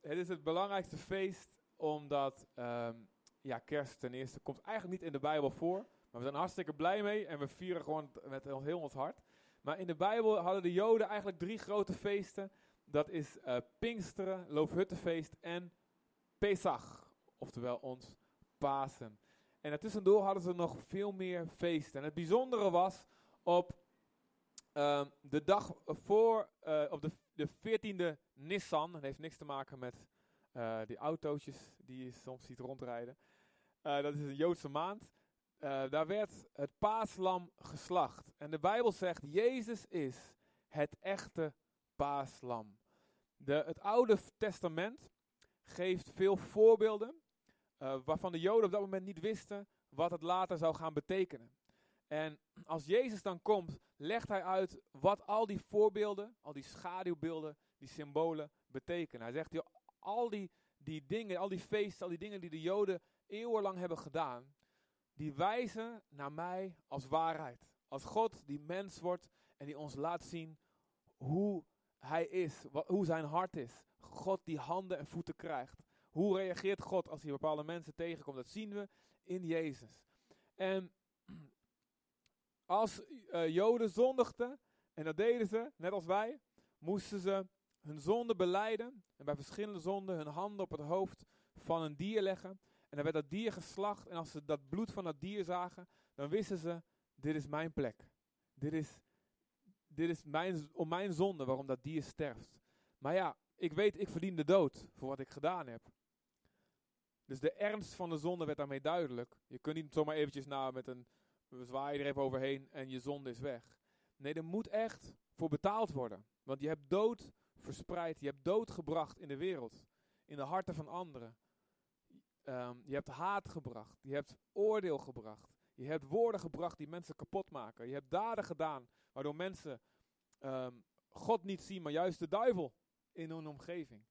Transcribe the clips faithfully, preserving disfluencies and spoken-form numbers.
Het is het belangrijkste feest, omdat um, ja, kerst ten eerste komt eigenlijk niet in de Bijbel voor. Maar we zijn hartstikke blij mee en we vieren gewoon met heel ons hart. Maar in de Bijbel hadden de Joden eigenlijk drie grote feesten. Dat is uh, Pinksteren, Loofhuttenfeest en Pesach. Oftewel ons Pasen. En daartussendoor hadden ze nog veel meer feesten. En het bijzondere was op um, de dag voor, uh, op de, de veertiende Nissan. Dat heeft niks te maken met uh, die autootjes die je soms ziet rondrijden. Uh, dat is een Joodse maand. Uh, daar werd het paaslam geslacht. En de Bijbel zegt, Jezus is het echte paaslam. De, het Oude Testament geeft veel voorbeelden uh, waarvan de Joden op dat moment niet wisten wat het later zou gaan betekenen. En als Jezus dan komt, legt hij uit wat al die voorbeelden, al die schaduwbeelden, die symbolen betekenen. Hij zegt, joh, al die, die dingen, al die feesten, al die dingen die de Joden eeuwenlang hebben gedaan, die wijzen naar mij als waarheid. Als God die mens wordt en die ons laat zien hoe hij is, wat, hoe zijn hart is. God die handen en voeten krijgt. Hoe reageert God als hij bepaalde mensen tegenkomt? Dat zien we in Jezus. En als uh, Joden zondigden, en dat deden ze, net als wij, moesten ze hun zonde belijden. En bij verschillende zonden hun handen op het hoofd van een dier leggen. En dan werd dat dier geslacht. En als ze dat bloed van dat dier zagen, dan wisten ze, dit is mijn plek. Dit is, dit is mijn, om mijn zonde waarom dat dier sterft. Maar ja, ik weet, ik verdien de dood voor wat ik gedaan heb. Dus de ernst van de zonde werd daarmee duidelijk. Je kunt niet zomaar eventjes nou met een zwaai er even overheen en je zonde is weg. Nee, er moet echt voor betaald worden. Want je hebt dood verspreid. Je hebt dood gebracht in de wereld. In de harten van anderen. Um, je hebt haat gebracht, je hebt oordeel gebracht, je hebt woorden gebracht die mensen kapot maken. Je hebt daden gedaan waardoor mensen um, God niet zien, maar juist de duivel in hun omgeving.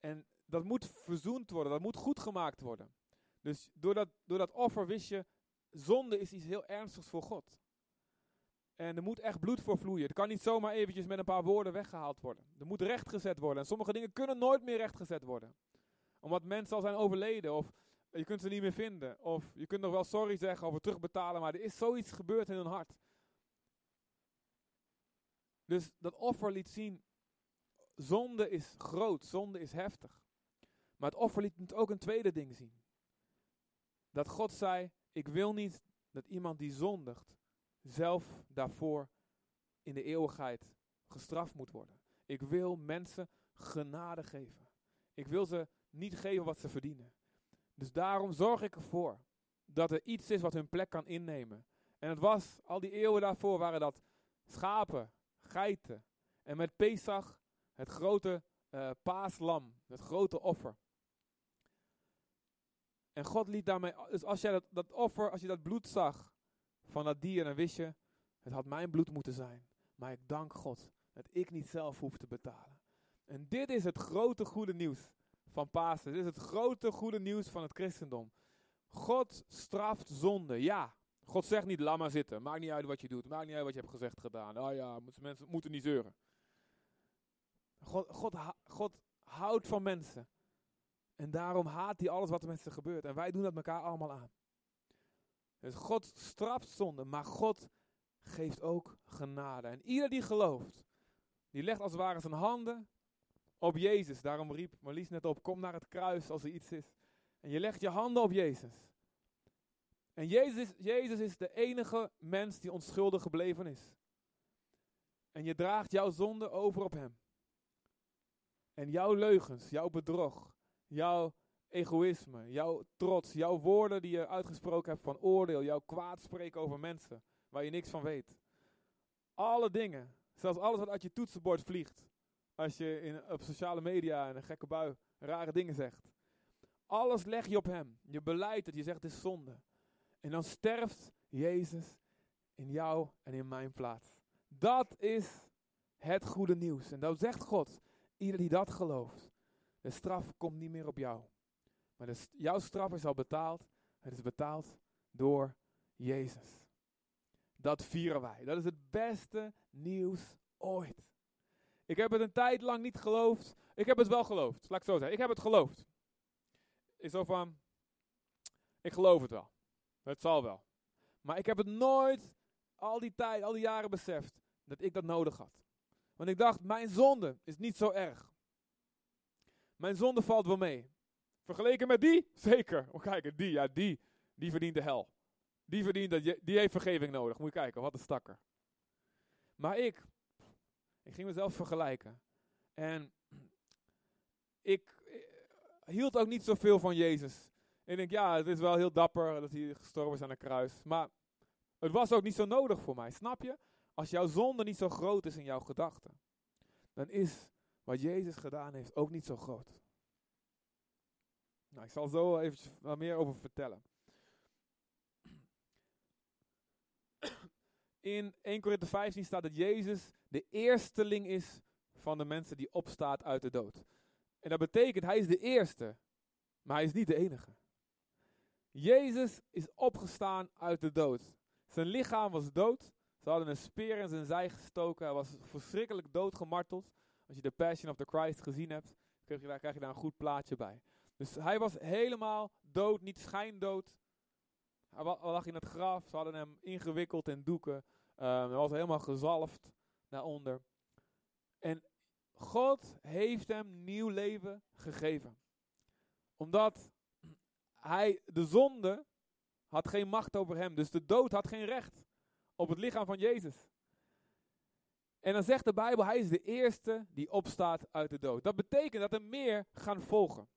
En dat moet verzoend worden, dat moet goedgemaakt worden. Dus door dat, door dat offer wist je, zonde is iets heel ernstigs voor God. En er moet echt bloed voor vloeien. Het kan niet zomaar eventjes met een paar woorden weggehaald worden. Er moet rechtgezet worden en sommige dingen kunnen nooit meer rechtgezet worden. Omdat mensen al zijn overleden of je kunt ze niet meer vinden. Of je kunt nog wel sorry zeggen of terugbetalen, maar er is zoiets gebeurd in hun hart. Dus dat offer liet zien, zonde is groot, zonde is heftig. Maar het offer liet ook een tweede ding zien. Dat God zei, ik wil niet dat iemand die zondigt, zelf daarvoor in de eeuwigheid gestraft moet worden. Ik wil mensen genade geven. Ik wil ze niet geven wat ze verdienen. Dus daarom zorg ik ervoor dat er iets is wat hun plek kan innemen. En het was, al die eeuwen daarvoor waren dat schapen, geiten. En met Pesach, het grote uh, paaslam, het grote offer. En God liet daarmee, dus als jij dat, dat offer, als je dat bloed zag van dat dier, dan wist je, het had mijn bloed moeten zijn. Maar ik dank God dat ik niet zelf hoef te betalen. En dit is het grote goede nieuws van Pasen. Dit is het grote goede nieuws van het christendom. God straft zonde, ja. God zegt niet, laat maar zitten. Maakt niet uit wat je doet. Maakt niet uit wat je hebt gezegd gedaan. Oh ja, mensen moeten niet zeuren. God, God, God houdt van mensen. En daarom haat hij alles wat er met ze gebeurt. En wij doen dat elkaar allemaal aan. Dus God straft zonde, maar God geeft ook genade. En ieder die gelooft, die legt als het ware zijn handen op Jezus. Daarom riep Marlies net op, kom naar het kruis als er iets is. En je legt je handen op Jezus. En Jezus, Jezus is de enige mens die onschuldig gebleven is. En je draagt jouw zonde over op hem. En jouw leugens, jouw bedrog, jouw egoïsme, jouw trots, jouw woorden die je uitgesproken hebt van oordeel, jouw kwaadspreken over mensen, waar je niks van weet. Alle dingen, zelfs alles wat uit je toetsenbord vliegt. Als je in, op sociale media en een gekke bui rare dingen zegt. Alles leg je op hem. Je beleidt het. Je zegt het is zonde. En dan sterft Jezus in jou en in mijn plaats. Dat is het goede nieuws. En dat zegt God. Ieder die dat gelooft. De straf komt niet meer op jou. Maar de, jouw straf is al betaald. Het is betaald door Jezus. Dat vieren wij. Dat is het beste nieuws ooit. Ik heb het een tijd lang niet geloofd. Ik heb het wel geloofd. Laat ik het zo zeggen. Ik heb het geloofd. Is zo van, ik geloof het wel. Het zal wel. Maar ik heb het nooit, al die tijd, al die jaren beseft, dat ik dat nodig had. Want ik dacht, mijn zonde is niet zo erg. Mijn zonde valt wel mee. Vergeleken met die? Zeker. Moet kijken, die, ja die, die verdient de hel. Die verdient dat, die heeft vergeving nodig. Moet je kijken, wat een stakker. Maar ik, ik ging mezelf vergelijken. En ik, ik hield ook niet zoveel van Jezus. En ik denk, ja, het is wel heel dapper dat hij gestorven is aan een kruis. Maar het was ook niet zo nodig voor mij, snap je? Als jouw zonde niet zo groot is in jouw gedachten, dan is wat Jezus gedaan heeft ook niet zo groot. Nou, ik zal zo even wat meer over vertellen. In Eerste Korinthe vijftien staat dat Jezus de eersteling is van de mensen die opstaat uit de dood. En dat betekent, hij is de eerste, maar hij is niet de enige. Jezus is opgestaan uit de dood. Zijn lichaam was dood. Ze hadden een speer in zijn zij gestoken. Hij was verschrikkelijk doodgemarteld. Als je de Passion of the Christ gezien hebt, krijg je daar, krijg je daar een goed plaatje bij. Dus hij was helemaal dood, niet schijndood. Hij lag in het graf. Ze hadden hem ingewikkeld in doeken. Um, hij was helemaal gezalfd daaronder. En God heeft hem nieuw leven gegeven. Omdat hij, de zonde had geen macht over hem. Dus de dood had geen recht op het lichaam van Jezus. En dan zegt de Bijbel, hij is de eerste die opstaat uit de dood. Dat betekent dat er meer gaan volgen.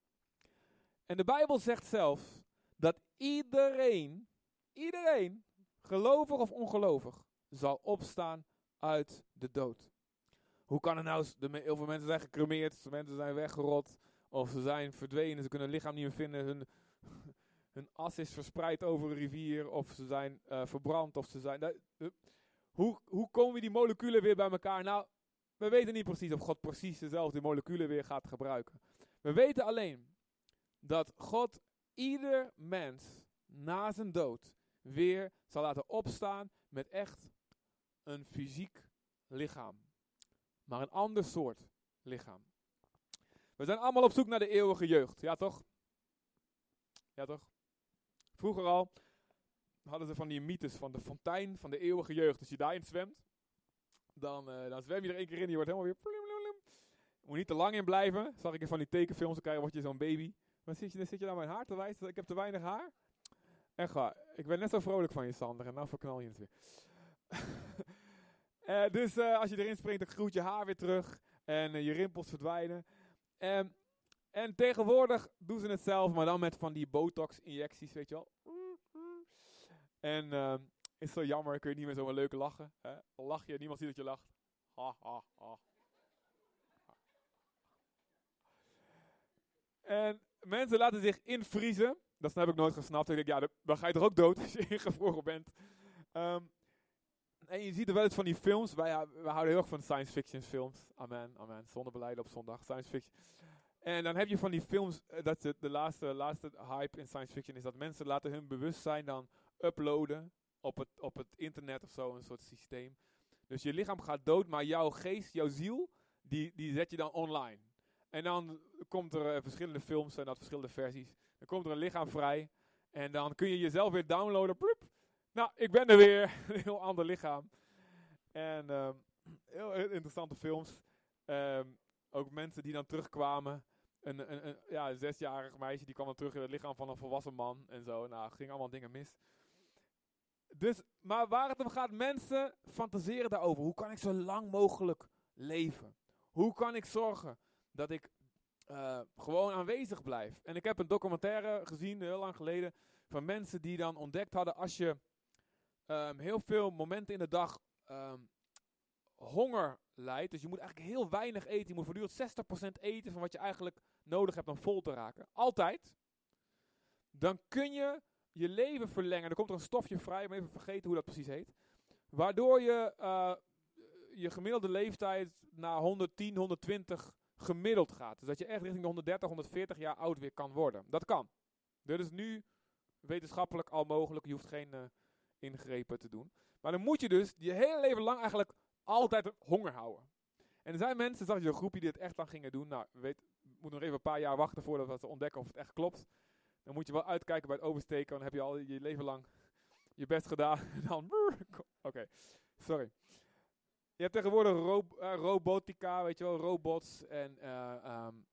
En de Bijbel zegt zelfs dat iedereen, iedereen, gelovig of ongelovig, zal opstaan uit de dood. Hoe kan het nou, heel veel mensen zijn gecremeerd, mensen zijn weggerot, of ze zijn verdwenen, ze kunnen hun lichaam niet meer vinden, hun, hun as is verspreid over een rivier, of ze zijn uh, verbrand, of ze zijn... Uh, uh, hoe, hoe komen die moleculen weer bij elkaar? Nou, we weten niet precies of God precies dezelfde moleculen weer gaat gebruiken. We weten alleen dat God ieder mens na zijn dood weer zal laten opstaan met echt een fysiek lichaam. Maar een ander soort lichaam. We zijn allemaal op zoek naar de eeuwige jeugd. Ja toch? Ja toch? Vroeger al hadden ze van die mythes van de fontein van de eeuwige jeugd. Als je daarin zwemt, dan, uh, dan zwem je er één keer in. Je wordt helemaal weer... Je moet niet te lang in blijven. Dan zag ik in van die tekenfilms, dan krijg je, word je zo'n baby. Maar zit je, dan zit je naar mijn haar te wijzen? Ik heb te weinig haar? Echt waar. Ik ben net zo vrolijk van je, Sander. En nou verknal je het weer. uh, dus uh, als je erin springt, dan groeit je haar weer terug. En uh, je rimpels verdwijnen. Um, en tegenwoordig doen ze het zelf, maar dan met van die botox-injecties, weet je wel. En um, is zo jammer, kun je niet meer zo'n leuke lachen. Hè? Lach je, niemand ziet dat je lacht. Ha, ha, ha. En mensen laten zich invriezen. Dat heb ik nooit gesnapt. Ik denk, ja, dan ga je toch ook dood als je ingevroren bent. Um, en je ziet er wel eens van die films. Wij, wij houden heel erg van science fiction films. Amen, amen. Zonder beleid op zondag. Science fiction. En dan heb je van die films, dat de, de laatste, laatste hype in science fiction is dat mensen laten hun bewustzijn dan uploaden op het, op het internet of zo, een soort systeem. Dus je lichaam gaat dood, maar jouw geest, jouw ziel, die, die zet je dan online. En dan komt er uh, verschillende films en dat verschillende versies. Dan komt er een lichaam vrij. En dan kun je jezelf weer downloaden. Plup. Nou, ik ben er weer. Een heel ander lichaam. En um, heel interessante films. Um, ook mensen die dan terugkwamen. Een, een, een, ja, een zesjarig meisje die kwam dan terug in het lichaam van een volwassen man. En zo. Nou, gingen allemaal dingen mis. Dus, maar waar het om gaat, mensen fantaseren daarover. Hoe kan ik zo lang mogelijk leven? Hoe kan ik zorgen dat ik uh, gewoon aanwezig blijf. En ik heb een documentaire gezien, heel lang geleden, van mensen die dan ontdekt hadden, als je um, heel veel momenten in de dag um, honger lijdt, dus je moet eigenlijk heel weinig eten, je moet voortdurend zestig procent eten van wat je eigenlijk nodig hebt om vol te raken. Altijd. Dan kun je je leven verlengen. Er komt er een stofje vrij, ik ben even vergeten hoe dat precies heet. Waardoor je uh, je gemiddelde leeftijd naar honderdtien, honderdtwintig gemiddeld gaat. Dus dat je echt richting de honderddertig, honderdveertig jaar oud weer kan worden. Dat kan. Dat is nu wetenschappelijk al mogelijk. Je hoeft geen uh, ingrepen te doen. Maar dan moet je dus je hele leven lang eigenlijk altijd honger houden. En er zijn mensen, zag je een groepje die het echt lang gingen doen. Nou, weet, moet nog even een paar jaar wachten voordat we ze ontdekken of het echt klopt. Dan moet je wel uitkijken bij het oversteken, want dan heb je al je leven lang je best gedaan. Dan, oké, okay, sorry. Je hebt tegenwoordig ro- uh, robotica, weet je wel, robots. En uh, um,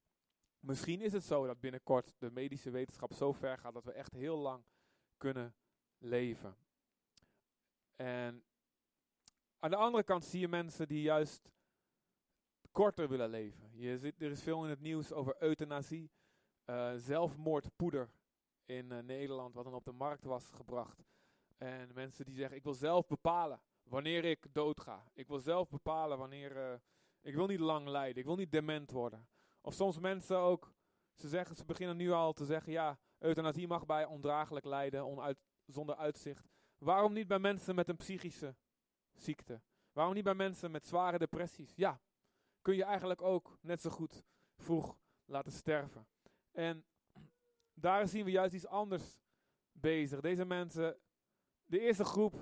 misschien is het zo dat binnenkort de medische wetenschap zo ver gaat dat we echt heel lang kunnen leven. En aan de andere kant zie je mensen die juist korter willen leven. Je ziet, er is veel in het nieuws over euthanasie. Uh, zelfmoordpoeder in uh, Nederland, wat dan op de markt was gebracht. En mensen die zeggen, ik wil zelf bepalen wanneer ik doodga. Ik wil zelf bepalen wanneer... Uh, ik wil niet lang lijden, ik wil niet dement worden. Of soms mensen ook, ze, zeggen, ze beginnen nu al te zeggen, ja, euthanasie mag bij ondraaglijk lijden, onuit, zonder uitzicht. Waarom niet bij mensen met een psychische ziekte? Waarom niet bij mensen met zware depressies? Ja, kun je eigenlijk ook net zo goed vroeg laten sterven. En daar zien we juist iets anders bezig. Deze mensen, de eerste groep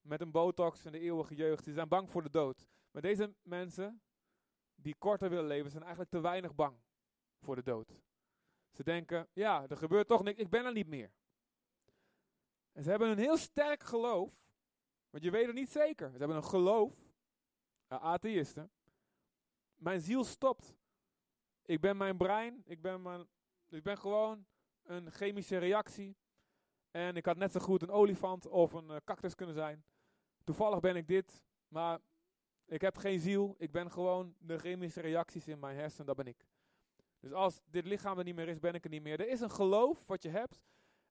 met een botox en de eeuwige jeugd, die zijn bang voor de dood. Maar deze mensen die korter willen leven, zijn eigenlijk te weinig bang voor de dood. Ze denken, ja, er gebeurt toch niks, ik ben er niet meer. En ze hebben een heel sterk geloof, want je weet het niet zeker. Ze hebben een geloof, atheïsten. Mijn ziel stopt. Ik ben mijn brein, ik ben, mijn, ik ben gewoon een chemische reactie. En ik had net zo goed een olifant of een uh, cactus kunnen zijn. Toevallig ben ik dit, maar ik heb geen ziel. Ik ben gewoon de chemische reacties in mijn hersenen, dat ben ik. Dus als dit lichaam er niet meer is, ben ik er niet meer. Er is een geloof wat je hebt.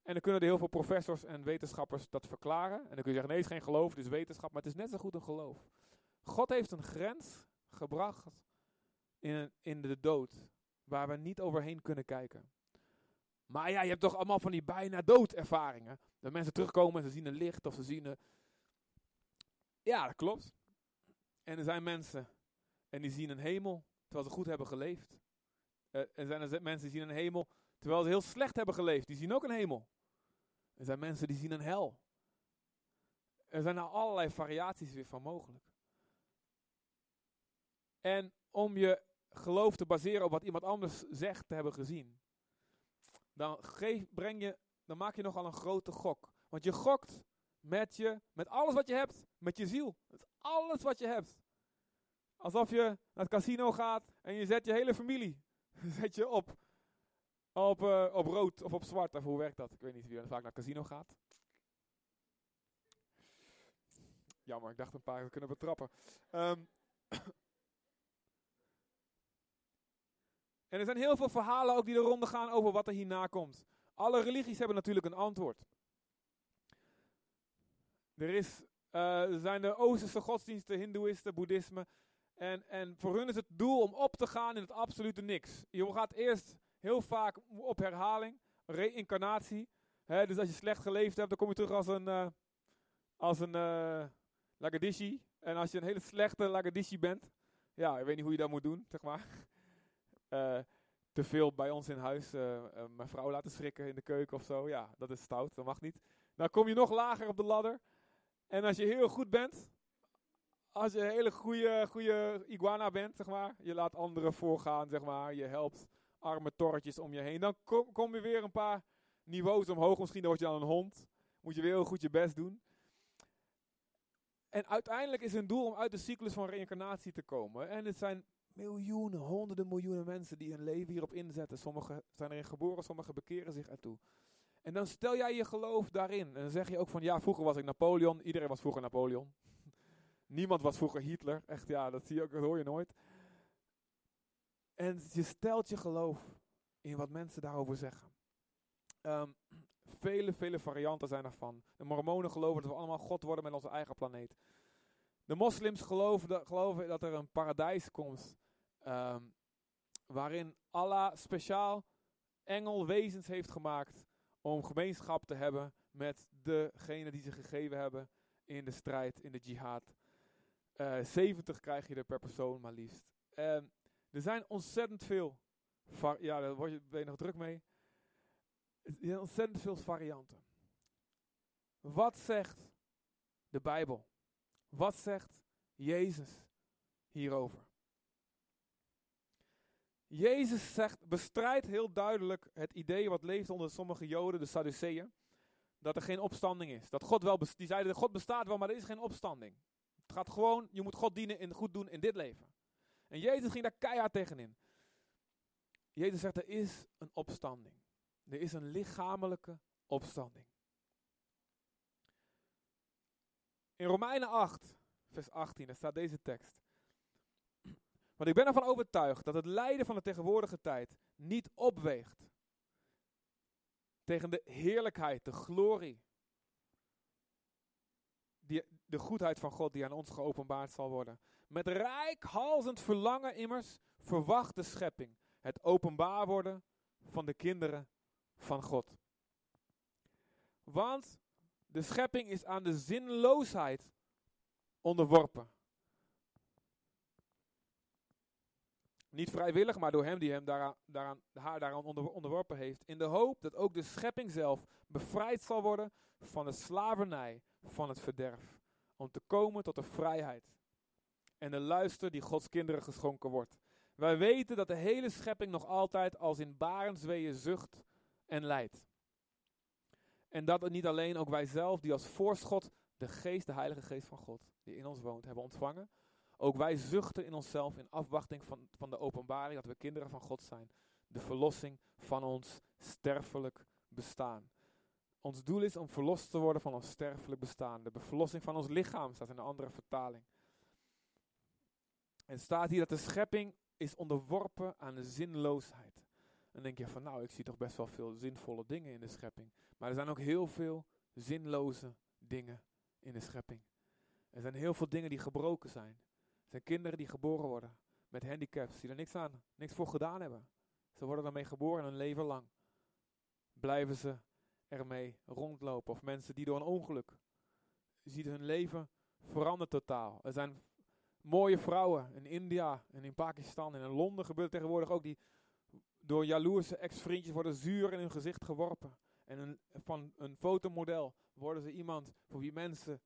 En dan kunnen er heel veel professors en wetenschappers dat verklaren. En dan kun je zeggen, nee, het is geen geloof, het is wetenschap. Maar het is net zo goed een geloof. God heeft een grens gebracht in, in de dood, waar we niet overheen kunnen kijken. Maar ja, je hebt toch allemaal van die bijna doodervaringen. Dat mensen terugkomen en ze zien een licht of ze zien een... Ja, dat klopt. En er zijn mensen en die zien een hemel terwijl ze goed hebben geleefd. Uh, en zijn er mensen die zien een hemel terwijl ze heel slecht hebben geleefd. Die zien ook een hemel. Er zijn mensen die zien een hel. Er zijn nou allerlei variaties weer van mogelijk. En om je geloof te baseren op wat iemand anders zegt te hebben gezien, dan, geef, breng je, dan maak je nogal een grote gok. Want je gokt met, je, met alles wat je hebt, met je ziel. Met alles wat je hebt. Alsof je naar het casino gaat en je zet je hele familie zet je op, op, uh, op rood of op zwart. Of hoe werkt dat? Ik weet niet wie er vaak naar het casino gaat. Jammer, ik dacht een paar kunnen betrappen. Um, En er zijn heel veel verhalen ook die er ronde gaan over wat er hierna komt. Alle religies hebben natuurlijk een antwoord. Er is, uh, zijn de Oosterse godsdiensten, Hindoeïsten, Boeddhisme. En, en voor hun is het doel om op te gaan in het absolute niks. Je gaat eerst heel vaak op herhaling, reïncarnatie. Hè, dus als je slecht geleefd hebt, dan kom je terug als een, uh, als een uh, lagadishi. En als je een hele slechte lagadishi bent, ja, ik weet niet hoe je dat moet doen, zeg maar. Uh, te veel bij ons in huis uh, uh, mijn vrouw laten schrikken in de keuken of zo. Ja, dat is stout, dat mag niet. Dan kom je nog lager op de ladder. En als je heel goed bent, als je een hele goede, goede iguana bent, zeg maar, je laat anderen voorgaan, zeg maar, je helpt arme torretjes om je heen. Dan kom, kom je weer een paar niveaus omhoog. Misschien word je dan een hond. Moet je weer heel goed je best doen. En uiteindelijk is hun doel om uit de cyclus van reïncarnatie te komen. En het zijn miljoenen, honderden miljoenen mensen die hun leven hierop inzetten. Sommigen zijn erin geboren, sommigen bekeren zich ertoe. En dan stel jij je geloof daarin. En dan zeg je ook van, ja, vroeger was ik Napoleon. Iedereen was vroeger Napoleon. Niemand was vroeger Hitler. Echt, ja, dat zie je ook, dat hoor je nooit. En je stelt je geloof in wat mensen daarover zeggen. Um, vele, vele varianten zijn ervan. De Mormonen geloven dat we allemaal God worden met onze eigen planeet. De moslims geloven dat, geloven dat er een paradijs komt. Um, waarin Allah speciaal engelwezens heeft gemaakt om gemeenschap te hebben met degene die ze gegeven hebben in de strijd, in de jihad. Uh, zeventig krijg je er per persoon maar liefst. Um, er zijn ontzettend veel var- ja, daar word je, ben je nog druk mee. Er zijn ontzettend veel varianten. Wat zegt de Bijbel? Wat zegt Jezus hierover? Jezus zegt, bestrijdt heel duidelijk het idee wat leeft onder sommige Joden, de Sadduceeën, dat er geen opstanding is. Dat God wel, die zeiden, God bestaat wel, maar er is geen opstanding. Het gaat gewoon, je moet God dienen en goed doen in dit leven. En Jezus ging daar keihard tegenin. Jezus zegt, er is een opstanding. Er is een lichamelijke opstanding. In Romeinen acht, vers achttien, daar staat deze tekst. Want ik ben ervan overtuigd dat het lijden van de tegenwoordige tijd niet opweegt tegen de heerlijkheid, de glorie, die, de goedheid van God die aan ons geopenbaard zal worden. Met reikhalzend verlangen immers verwacht de schepping het openbaar worden van de kinderen van God. Want de schepping is aan de zinloosheid onderworpen. Niet vrijwillig, maar door hem die hem daaraan, daaraan, haar daaraan onder, onderworpen heeft. In de hoop dat ook de schepping zelf bevrijd zal worden van de slavernij van het verderf. Om te komen tot de vrijheid. En de luister die Gods kinderen geschonken wordt. Wij weten dat de hele schepping nog altijd als in barensweeën zucht en lijdt. En dat het niet alleen ook wij zelf die als voorschot de geest, de heilige geest van God die in ons woont, hebben ontvangen. Ook wij zuchten in onszelf in afwachting van, van de openbaring dat we kinderen van God zijn. De verlossing van ons sterfelijk bestaan. Ons doel is om verlost te worden van ons sterfelijk bestaan. De verlossing van ons lichaam staat in een andere vertaling. En staat hier dat de schepping is onderworpen aan de zinloosheid. En dan denk je van nou, ik zie toch best wel veel zinvolle dingen in de schepping. Maar er zijn ook heel veel zinloze dingen in de schepping. Er zijn heel veel dingen die gebroken zijn. Het zijn kinderen die geboren worden met handicaps, die er niks aan, niks voor gedaan hebben. Ze worden daarmee geboren en hun leven lang blijven ze ermee rondlopen. Of mensen die door een ongeluk, je ziet hun leven verandert totaal. Er zijn mooie vrouwen in India en in Pakistan en in Londen gebeurt tegenwoordig ook, die door jaloerse ex-vriendjes worden zuur in hun gezicht geworpen. En een, van een fotomodel worden ze iemand voor wie mensen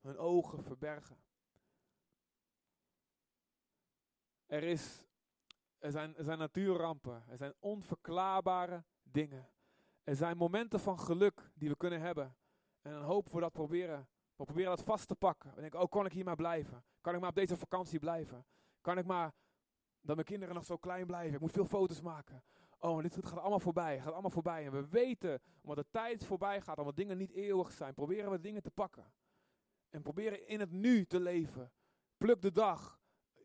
hun ogen verbergen. Er, is, er, zijn, er zijn natuurrampen, er zijn onverklaarbare dingen. Er zijn momenten van geluk die we kunnen hebben. En dan hopen we dat proberen. We proberen dat vast te pakken. We denken, oh, kon ik hier maar blijven? Kan ik maar op deze vakantie blijven? Kan ik maar dat mijn kinderen nog zo klein blijven? Ik moet veel foto's maken. Oh, dit gaat allemaal voorbij, gaat allemaal voorbij. En we weten, omdat de tijd voorbij gaat, omdat dingen niet eeuwig zijn, proberen we dingen te pakken. En proberen in het nu te leven. Pluk de dag.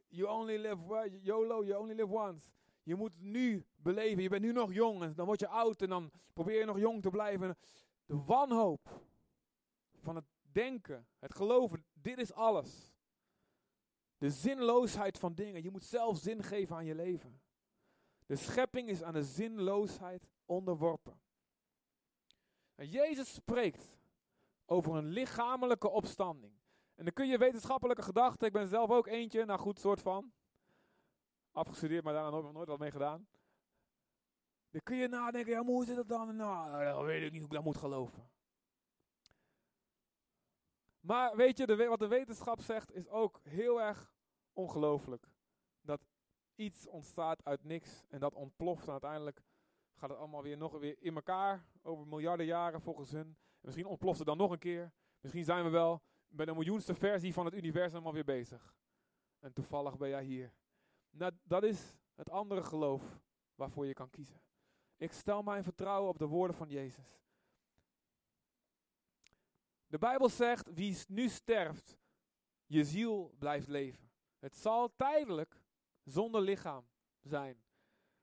You only live, YOLO, you only live once. Je moet nu beleven. Je bent nu nog jong en dan word je oud en dan probeer je nog jong te blijven. De wanhoop van het denken, het geloven, dit is alles. De zinloosheid van dingen. Je moet zelf zin geven aan je leven. De schepping is aan de zinloosheid onderworpen. En Jezus spreekt over een lichamelijke opstanding. En dan kun je wetenschappelijke gedachten, ik ben zelf ook eentje, nou goed, soort van. Afgestudeerd, maar daarna nooit, nooit wat mee gedaan. Dan kun je nadenken, ja, hoe zit dat dan? Nou, dan weet ik niet hoe ik dat moet geloven. Maar weet je, de, wat de wetenschap zegt is ook heel erg ongelooflijk. Dat iets ontstaat uit niks en dat ontploft en uiteindelijk gaat het allemaal weer nog weer in elkaar over miljarden jaren volgens hun. En misschien ontploft het dan nog een keer. Misschien zijn we wel met een miljoenste versie van het universum alweer bezig. En toevallig ben jij hier. Nou, dat is het andere geloof waarvoor je kan kiezen. Ik stel mijn vertrouwen op de woorden van Jezus. De Bijbel zegt, wie nu sterft, je ziel blijft leven. Het zal tijdelijk zonder lichaam zijn.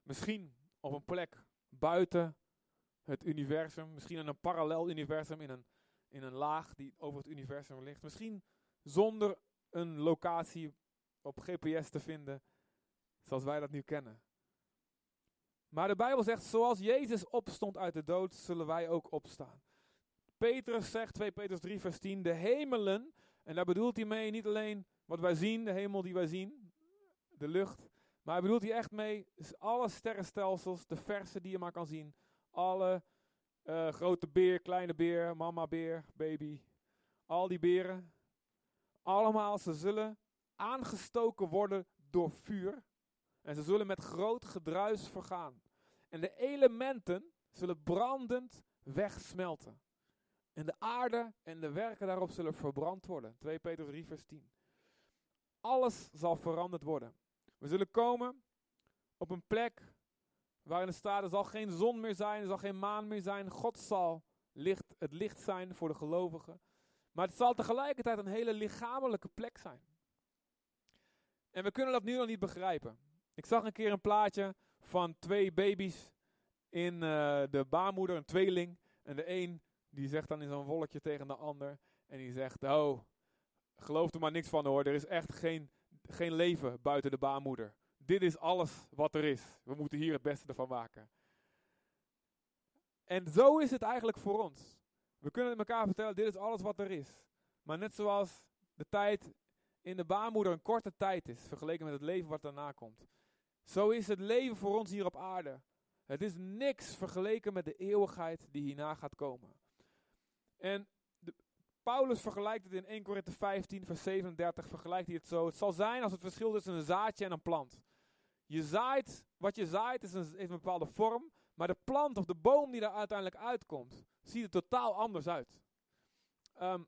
Misschien op een plek buiten het universum. Misschien in een parallel universum, in een In een laag die over het universum ligt. Misschien zonder een locatie op G P S te vinden. Zoals wij dat nu kennen. Maar de Bijbel zegt, zoals Jezus opstond uit de dood, zullen wij ook opstaan. Petrus zegt, twee Petrus drie vers tien, de hemelen. En daar bedoelt hij mee niet alleen wat wij zien, de hemel die wij zien. De lucht. Maar hij bedoelt hier echt mee, alle sterrenstelsels, de verse die je maar kan zien. Alle Uh, grote beer, kleine beer, mama beer, baby. Al die beren. Allemaal, ze zullen aangestoken worden door vuur. En ze zullen met groot gedruis vergaan. En de elementen zullen brandend wegsmelten. En de aarde en de werken daarop zullen verbrand worden. twee Petrus drie vers tien. Alles zal veranderd worden. We zullen komen op een plek waarin het staat, er zal geen zon meer zijn, er zal geen maan meer zijn. God zal licht, het licht zijn voor de gelovigen. Maar het zal tegelijkertijd een hele lichamelijke plek zijn. En we kunnen dat nu nog niet begrijpen. Ik zag een keer een plaatje van twee baby's in uh, de baarmoeder, een tweeling. En de een die zegt dan in zo'n wolkje tegen de ander. En die zegt, oh, geloof er maar niks van hoor. Er is echt geen, geen leven buiten de baarmoeder. Dit is alles wat er is. We moeten hier het beste ervan maken. En zo is het eigenlijk voor ons. We kunnen elkaar vertellen, dit is alles wat er is. Maar net zoals de tijd in de baarmoeder een korte tijd is, vergeleken met het leven wat daarna komt. Zo is het leven voor ons hier op aarde. Het is niks vergeleken met de eeuwigheid die hierna gaat komen. En de, Paulus vergelijkt het in eerste Korinthe vijftien vers zevenendertig, vergelijkt hij het zo. Het zal zijn als het verschil tussen een zaadje en een plant. Je zaait, wat je zaait is een, heeft een bepaalde vorm, maar de plant of de boom die daar uiteindelijk uitkomt, ziet er totaal anders uit. Um,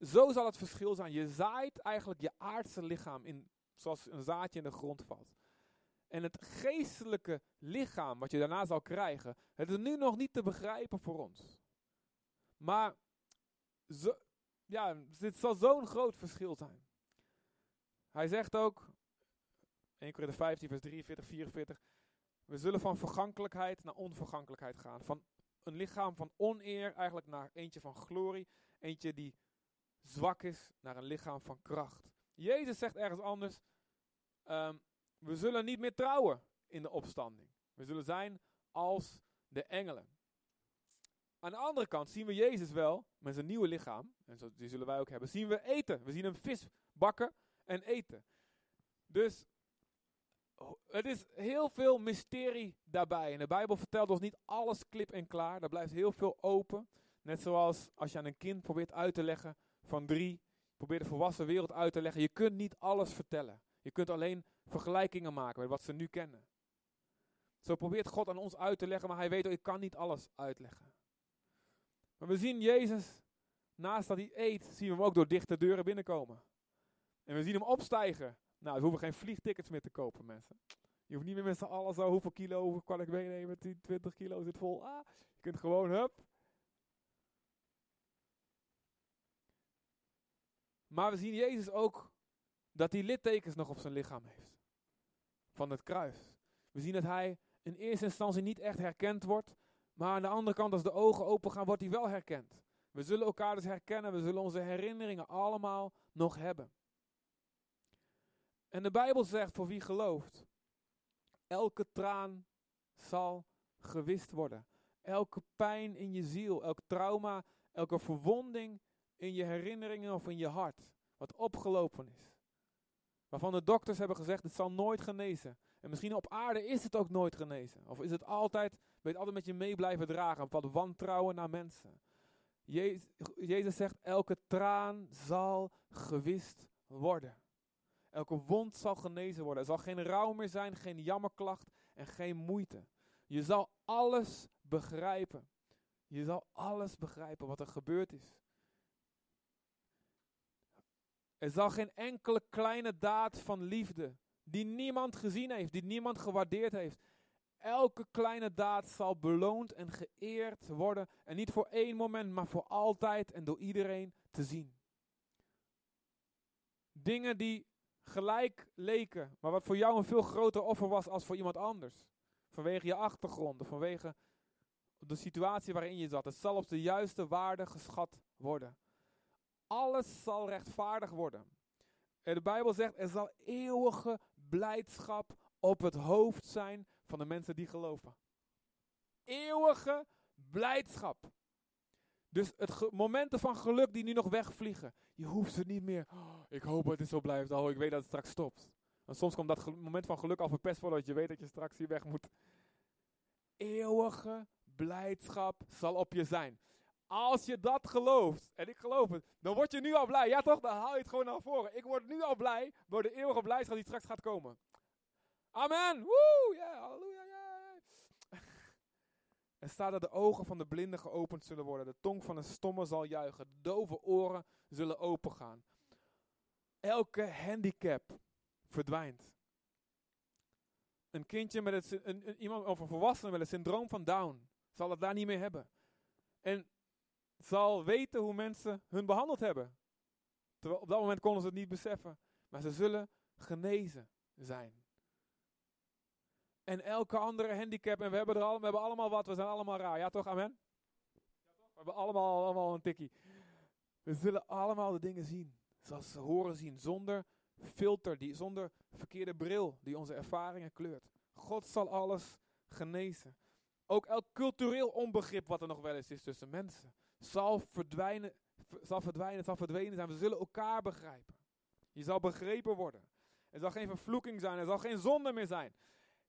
zo zal het verschil zijn. Je zaait eigenlijk je aardse lichaam in, zoals een zaadje in de grond valt. En het geestelijke lichaam wat je daarna zal krijgen, het is nu nog niet te begrijpen voor ons. Maar zo, ja, dit zal zo'n groot verschil zijn. Hij zegt ook, eerste Korinthe vijftien vers drieënveertig, vierenveertig, we zullen van vergankelijkheid naar onvergankelijkheid gaan. Van een lichaam van oneer eigenlijk naar eentje van glorie. Eentje die zwak is naar een lichaam van kracht. Jezus zegt ergens anders, um, we zullen niet meer trouwen in de opstanding. We zullen zijn als de engelen. Aan de andere kant zien we Jezus wel, met zijn nieuwe lichaam, en zo, die zullen wij ook hebben, zien we eten. We zien hem vis bakken en eten. Dus het is heel veel mysterie daarbij. En de Bijbel vertelt ons niet alles klip en klaar. Er blijft heel veel open. Net zoals als je aan een kind probeert uit te leggen van drie, probeert de volwassen wereld uit te leggen. Je kunt niet alles vertellen. Je kunt alleen vergelijkingen maken met wat ze nu kennen. Zo probeert God aan ons uit te leggen, maar hij weet ook, ik kan niet alles uitleggen. Maar we zien Jezus, naast dat hij eet, zien we hem ook door dichte deuren binnenkomen. En we zien hem opstijgen. Nou, we hoeven geen vliegtickets meer te kopen, mensen. Je hoeft niet meer met z'n allen zo, hoeveel kilo, hoeveel kan ik meenemen, tien, twintig kilo zit vol. Ah, je kunt gewoon, hup. Maar we zien Jezus ook dat hij littekens nog op zijn lichaam heeft. Van het kruis. We zien dat hij in eerste instantie niet echt herkend wordt. Maar aan de andere kant, als de ogen open gaan, wordt hij wel herkend. We zullen elkaar dus herkennen. We zullen onze herinneringen allemaal nog hebben. En de Bijbel zegt, voor wie gelooft, elke traan zal gewist worden. Elke pijn in je ziel, elk trauma, elke verwonding in je herinneringen of in je hart, wat opgelopen is. Waarvan de dokters hebben gezegd, het zal nooit genezen. En misschien op aarde is het ook nooit genezen. Of is het altijd, weet altijd met je mee blijven dragen, wat wantrouwen naar mensen. Jezus, Jezus zegt, elke traan zal gewist worden. Elke wond zal genezen worden. Er zal geen rouw meer zijn, geen jammerklacht en geen moeite. Je zal alles begrijpen. Je zal alles begrijpen wat er gebeurd is. Er zal geen enkele kleine daad van liefde, die niemand gezien heeft, die niemand gewaardeerd heeft. Elke kleine daad zal beloond en geëerd worden. En niet voor één moment, maar voor altijd en door iedereen te zien. Dingen die gelijk leken, maar wat voor jou een veel groter offer was als voor iemand anders. Vanwege je achtergrond, of vanwege de situatie waarin je zat. Het zal op de juiste waarde geschat worden. Alles zal rechtvaardig worden. En de Bijbel zegt, er zal eeuwige blijdschap op het hoofd zijn van de mensen die geloven. Eeuwige blijdschap. Dus het ge- momenten van geluk die nu nog wegvliegen. Je hoeft ze niet meer. Oh, ik hoop dat het zo blijft. Oh, ik weet dat het straks stopt. Want soms komt dat ge- moment van geluk al verpest worden, dat je weet dat je straks hier weg moet. Eeuwige blijdschap zal op je zijn. Als je dat gelooft, en ik geloof het, dan word je nu al blij. Ja toch, dan haal je het gewoon naar voren. Ik word nu al blij door de eeuwige blijdschap die straks gaat komen. Amen. Woe, yeah, halleluja. Yeah. Er staat dat de ogen van de blinden geopend zullen worden. De tong van een stomme zal juichen. De dove oren zullen opengaan. Elke handicap verdwijnt. Een kindje met het, een, een, iemand, of een volwassene met het syndroom van Down zal het daar niet meer hebben. En zal weten hoe mensen hun behandeld hebben. Terwijl op dat moment konden ze het niet beseffen. Maar ze zullen genezen zijn. En elke andere handicap. En we hebben, er al, we hebben allemaal wat. We zijn allemaal raar. Ja toch? Amen? Ja, toch? We hebben allemaal, allemaal een tikkie. We zullen allemaal de dingen zien. Zoals ze horen zien. Zonder filter. Die, zonder verkeerde bril. Die onze ervaringen kleurt. God zal alles genezen. Ook elk cultureel onbegrip wat er nog wel eens is tussen mensen. Zal verdwijnen. Zal verdwijnen. Zal verdwenen zijn. We zullen elkaar begrijpen. Je zal begrepen worden. Er zal geen vervloeking zijn. Er zal geen zonde meer zijn.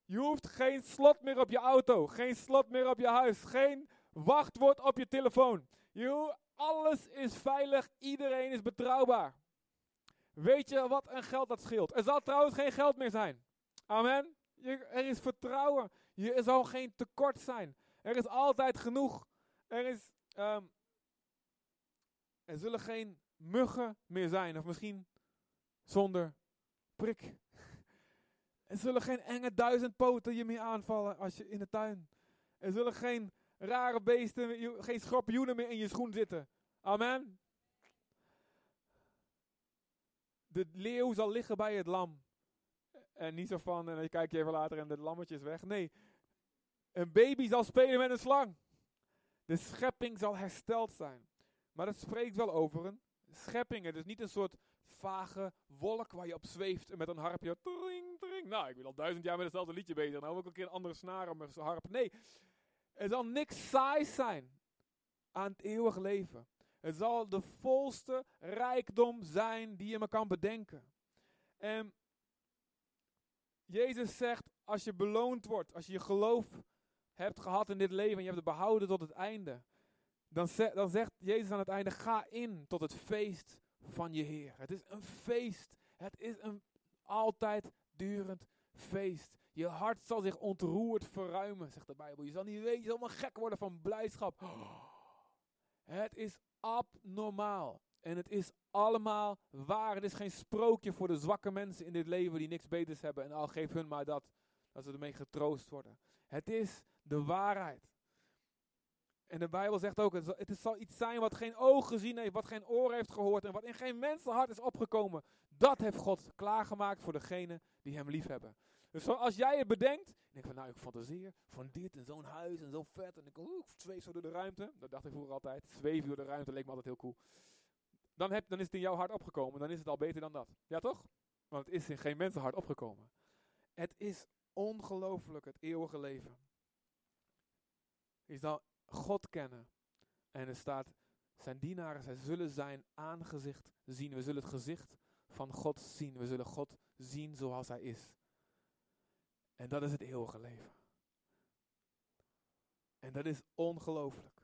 Je hoeft geen slot meer op je auto. Geen slot meer op je huis. Geen wachtwoord op je telefoon. Je, alles is veilig. Iedereen is betrouwbaar. Weet je wat een geld dat scheelt? Er zal trouwens geen geld meer zijn. Amen. Je, er is vertrouwen. Je, er zal geen tekort zijn. Er is altijd genoeg. Er, is, um, er zullen geen muggen meer zijn. Of misschien zonder prik. Er zullen geen enge duizend poten je meer aanvallen als je in de tuin. Er zullen geen rare beesten, geen schorpioenen meer in je schoen zitten. Amen. De leeuw zal liggen bij het lam. En niet zo van, en dan kijk je even later en het lammetje is weg. Nee, een baby zal spelen met een slang. De schepping zal hersteld zijn. Maar dat spreekt wel over een schepping. Het is niet een soort vage wolk waar je op zweeft en met een harpje. Tring, tring. Nou, ik ben al duizend jaar met hetzelfde liedje bezig. Nou, heb ik ook een keer een andere snaar op mijn harp. Nee, er zal niks saais zijn aan het eeuwig leven. Het zal de volste rijkdom zijn die je maar kan bedenken. En Jezus zegt, als je beloond wordt, als je je geloof hebt gehad in dit leven en je hebt het behouden tot het einde, dan zegt, dan zegt Jezus aan het einde, ga in tot het feest van je Heer. Het is een feest. Het is een altijd durend feest. Je hart zal zich ontroerd verruimen, zegt de Bijbel. Je zal niet weten, je zal helemaal gek worden van blijdschap. Oh. Het is abnormaal. En het is allemaal waar. Het is geen sprookje voor de zwakke mensen in dit leven die niks beters hebben. En al geef hun maar dat, dat ze ermee getroost worden. Het is de waarheid. En de Bijbel zegt ook, het zal, het zal iets zijn wat geen oog gezien heeft, wat geen oor heeft gehoord en wat in geen mensenhart is opgekomen. Dat heeft God klaargemaakt voor degenen die hem liefhebben. Dus als jij het bedenkt, denk van nou ik fantaseer van dit en zo'n huis en zo vet en ik, oe, ik zweef zo door de ruimte. Dat dacht ik vroeger altijd, zweef door de ruimte leek me altijd heel cool. Dan, heb, dan is het in jouw hart opgekomen, dan is het al beter dan dat. Ja toch? Want het is in geen mensenhart opgekomen. Het is ongelooflijk het eeuwige leven. Is dan God kennen. En er staat, zijn dienaren, zij zullen zijn aangezicht zien. We zullen het gezicht van God zien. We zullen God zien zoals hij is. En dat is het eeuwige leven. En dat is ongelooflijk.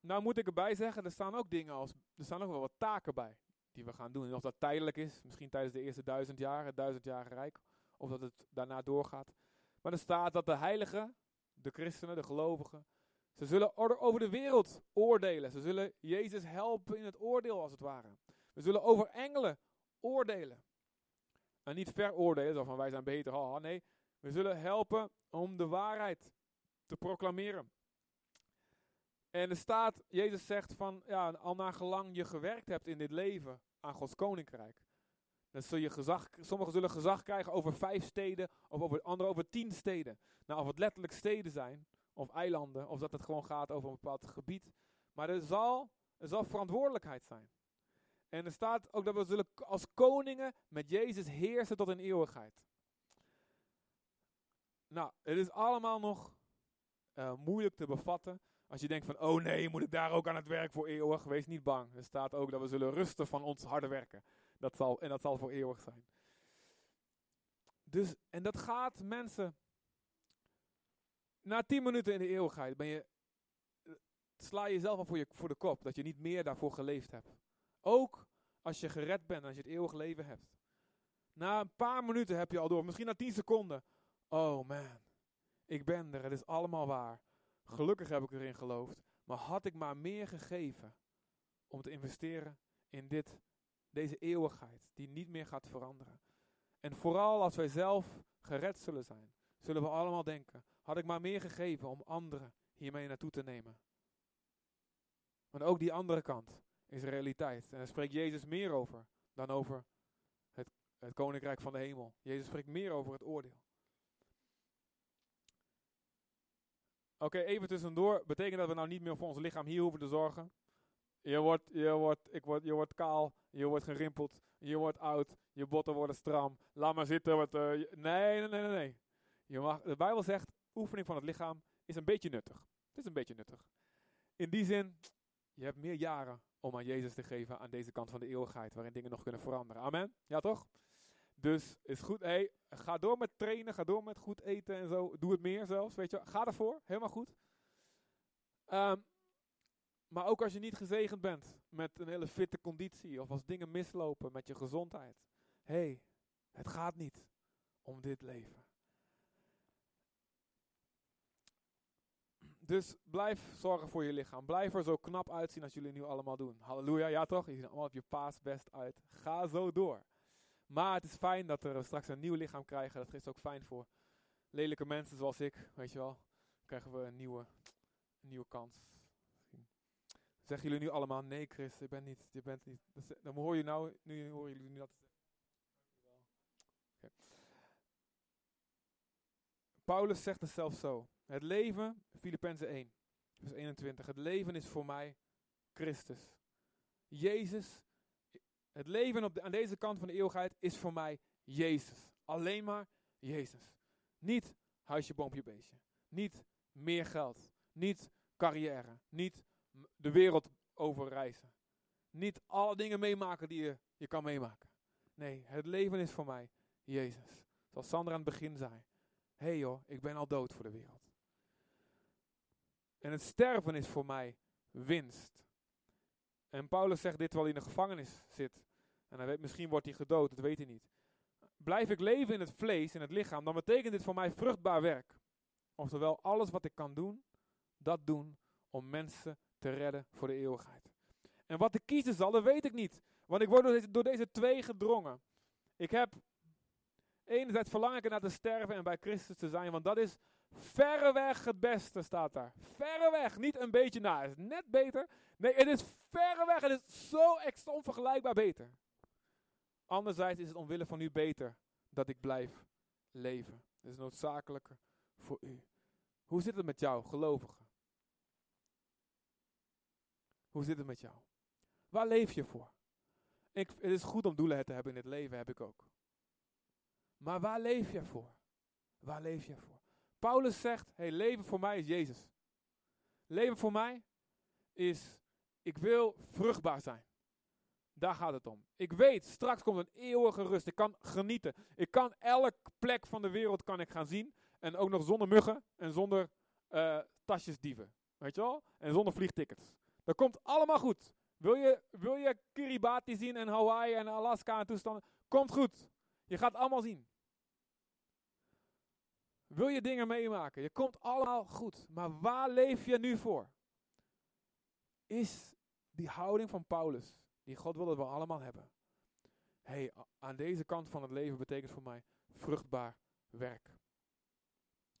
Nou moet ik erbij zeggen, er staan ook dingen als, er staan ook wel wat taken bij die we gaan doen. En of dat tijdelijk is, misschien tijdens de eerste duizend jaar, het duizendjarige rijk, of dat het daarna doorgaat. Maar er staat dat de heiligen, de christenen, de gelovigen, ze zullen over de wereld oordelen. Ze zullen Jezus helpen in het oordeel als het ware. We zullen over engelen oordelen. En niet veroordelen, zo van wij zijn beter. Oh, nee, we zullen helpen om de waarheid te proclameren. En er staat, Jezus zegt van, ja, al naar gelang je gewerkt hebt in dit leven aan Gods koninkrijk. Dan zul je gezag, sommigen zullen gezag krijgen over vijf steden, of over anderen over tien steden. Nou, of het letterlijk steden zijn, of eilanden, of dat het gewoon gaat over een bepaald gebied. Maar er zal, er zal verantwoordelijkheid zijn. En er staat ook dat we zullen als koningen met Jezus heersen tot in eeuwigheid. Nou, het is allemaal nog uh, moeilijk te bevatten. Als je denkt van, oh nee, moet ik daar ook aan het werk voor eeuwig? Wees niet bang. Er staat ook dat we zullen rusten van ons harde werken. Dat zal, en dat zal voor eeuwig zijn. Dus, en dat gaat mensen. Na tien minuten in de eeuwigheid ben je, sla je jezelf al voor, je, voor de kop. Dat je niet meer daarvoor geleefd hebt. Ook als je gered bent, als je het eeuwig leven hebt. Na een paar minuten heb je al door. Misschien na tien seconden. Oh man, ik ben er. Het is allemaal waar. Gelukkig heb ik erin geloofd. Maar had ik maar meer gegeven om te investeren in dit, deze eeuwigheid die niet meer gaat veranderen. En vooral als wij zelf gered zullen zijn, zullen we allemaal denken. Had ik maar meer gegeven om anderen hiermee naartoe te nemen. Want ook die andere kant is realiteit. En daar spreekt Jezus meer over dan over het, het koninkrijk van de hemel. Jezus spreekt meer over het oordeel. Oké, okay, even tussendoor. Betekent dat we nou niet meer voor ons lichaam hier hoeven te zorgen? Je wordt, je wordt, ik word, je wordt kaal, je wordt gerimpeld, je wordt oud, je botten worden stram. Laat maar zitten. Wat, uh, nee, nee, nee, nee. nee. Je mag, de Bijbel zegt, oefening van het lichaam is een beetje nuttig. Het is een beetje nuttig. In die zin, je hebt meer jaren om aan Jezus te geven aan deze kant van de eeuwigheid, waarin dingen nog kunnen veranderen. Amen? Ja, toch? Dus is goed. Hey, ga door met trainen, ga door met goed eten en zo. Doe het meer zelfs, weet je. Ga ervoor, helemaal goed. Um, maar ook als je niet gezegend bent met een hele fitte conditie, of als dingen mislopen met je gezondheid. Hey, het gaat niet om dit leven. Dus blijf zorgen voor je lichaam. Blijf er zo knap uitzien als jullie nu allemaal doen. Halleluja, ja toch? Je ziet allemaal op je paasbest uit. Ga zo door. Maar het is fijn dat we straks een nieuw lichaam krijgen. Dat is ook fijn voor lelijke mensen zoals ik. Weet je wel. Dan krijgen we een nieuwe, een nieuwe kans. Zeggen jullie nu allemaal, nee Chris, je bent niet. Je bent niet. Dan hoor je nou, nu horen jullie nu dat. Okay. Paulus zegt het zelf zo. Het leven, Filippenzen één, vers eenentwintig. Het leven is voor mij Christus. Jezus, het leven op de, aan deze kant van de eeuwigheid is voor mij Jezus. Alleen maar Jezus. Niet huisje, boompje, beestje. Niet meer geld. Niet carrière. Niet de wereld overreizen. Niet alle dingen meemaken die je, je kan meemaken. Nee, het leven is voor mij Jezus. Zoals Sandra aan het begin zei. Hé hey joh, ik ben al dood voor de wereld. En het sterven is voor mij winst. En Paulus zegt dit terwijl hij in de gevangenis zit. En hij weet, misschien wordt hij gedood, dat weet hij niet. Blijf ik leven in het vlees, in het lichaam, dan betekent dit voor mij vruchtbaar werk. Oftewel, alles wat ik kan doen, dat doen om mensen te redden voor de eeuwigheid. En wat ik kiezen zal, dat weet ik niet. Want ik word door deze, door deze twee gedrongen. Ik heb, enerzijds verlang ik ernaar te sterven en bij Christus te zijn, want dat is... Verreweg het beste staat daar. Verreweg, niet een beetje na. Het is net beter. Nee, het is verreweg. Het is zo extra onvergelijkbaar beter. Anderzijds is het omwille van u beter dat ik blijf leven. Het is noodzakelijker voor u. Hoe zit het met jou, gelovige? Hoe zit het met jou? Waar leef je voor? Ik, het is goed om doelen te hebben in het leven, heb ik ook. Maar waar leef je voor? Waar leef je voor? Paulus zegt, hey, leven voor mij is Jezus. Leven voor mij is, ik wil vruchtbaar zijn. Daar gaat het om. Ik weet, straks komt een eeuwige rust. Ik kan genieten. Ik kan elke plek van de wereld kan ik gaan zien. En ook nog zonder muggen en zonder uh, tasjesdieven. Weet je wel? En zonder vliegtickets. Dat komt allemaal goed. Wil je, wil je Kiribati zien en Hawaii en Alaska en toestanden? Komt goed. Je gaat allemaal zien. Wil je dingen meemaken? Je komt allemaal goed. Maar waar leef je nu voor? Is die houding van Paulus, die God wil dat we allemaal hebben. Hey, aan deze kant van het leven betekent voor mij vruchtbaar werk.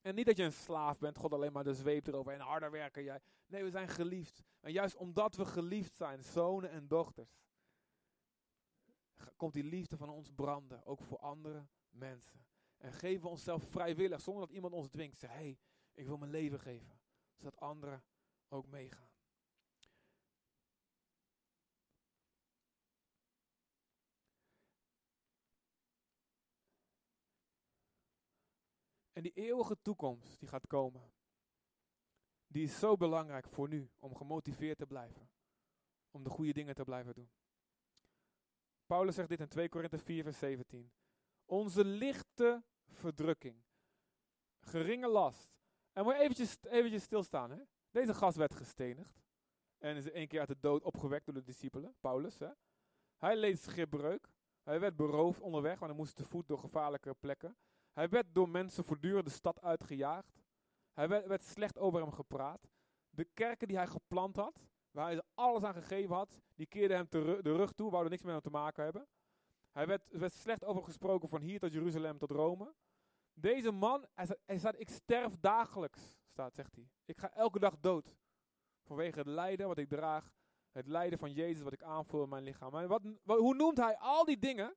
En niet dat je een slaaf bent, God alleen maar de zweep erover en harder werken. Jij. Nee, we zijn geliefd. En juist omdat we geliefd zijn, zonen en dochters, komt die liefde van ons branden, ook voor andere mensen. En geven we onszelf vrijwillig, zonder dat iemand ons dwingt. Zeg, hé, hey, ik wil mijn leven geven. Zodat anderen ook meegaan. En die eeuwige toekomst die gaat komen. Die is zo belangrijk voor nu. Om gemotiveerd te blijven. Om de goede dingen te blijven doen. Paulus zegt dit in tweede Korinthe vier vers zeventien. Onze lichte verdrukking. Geringe last. En moet je eventjes, eventjes stilstaan. Hè? Deze gast werd gestenigd. En is één keer uit de dood opgewekt door de discipelen. Paulus. Hè? Hij leed schipbreuk. Hij werd beroofd onderweg, want hij moest te voet door gevaarlijke plekken. Hij werd door mensen voortdurend de stad uitgejaagd. Hij werd, werd slecht over hem gepraat. De kerken die hij geplant had, waar hij alles aan gegeven had, die keerden hem de rug, de rug toe, wouden niks met hem te maken hebben. Hij werd, werd slecht over gesproken van hier tot Jeruzalem tot Rome. Deze man, hij staat, hij staat ik sterf dagelijks, staat, zegt hij. Ik ga elke dag dood. Vanwege het lijden wat ik draag, het lijden van Jezus wat ik aanvul in mijn lichaam. Maar wat, wat, hoe noemt hij al die dingen?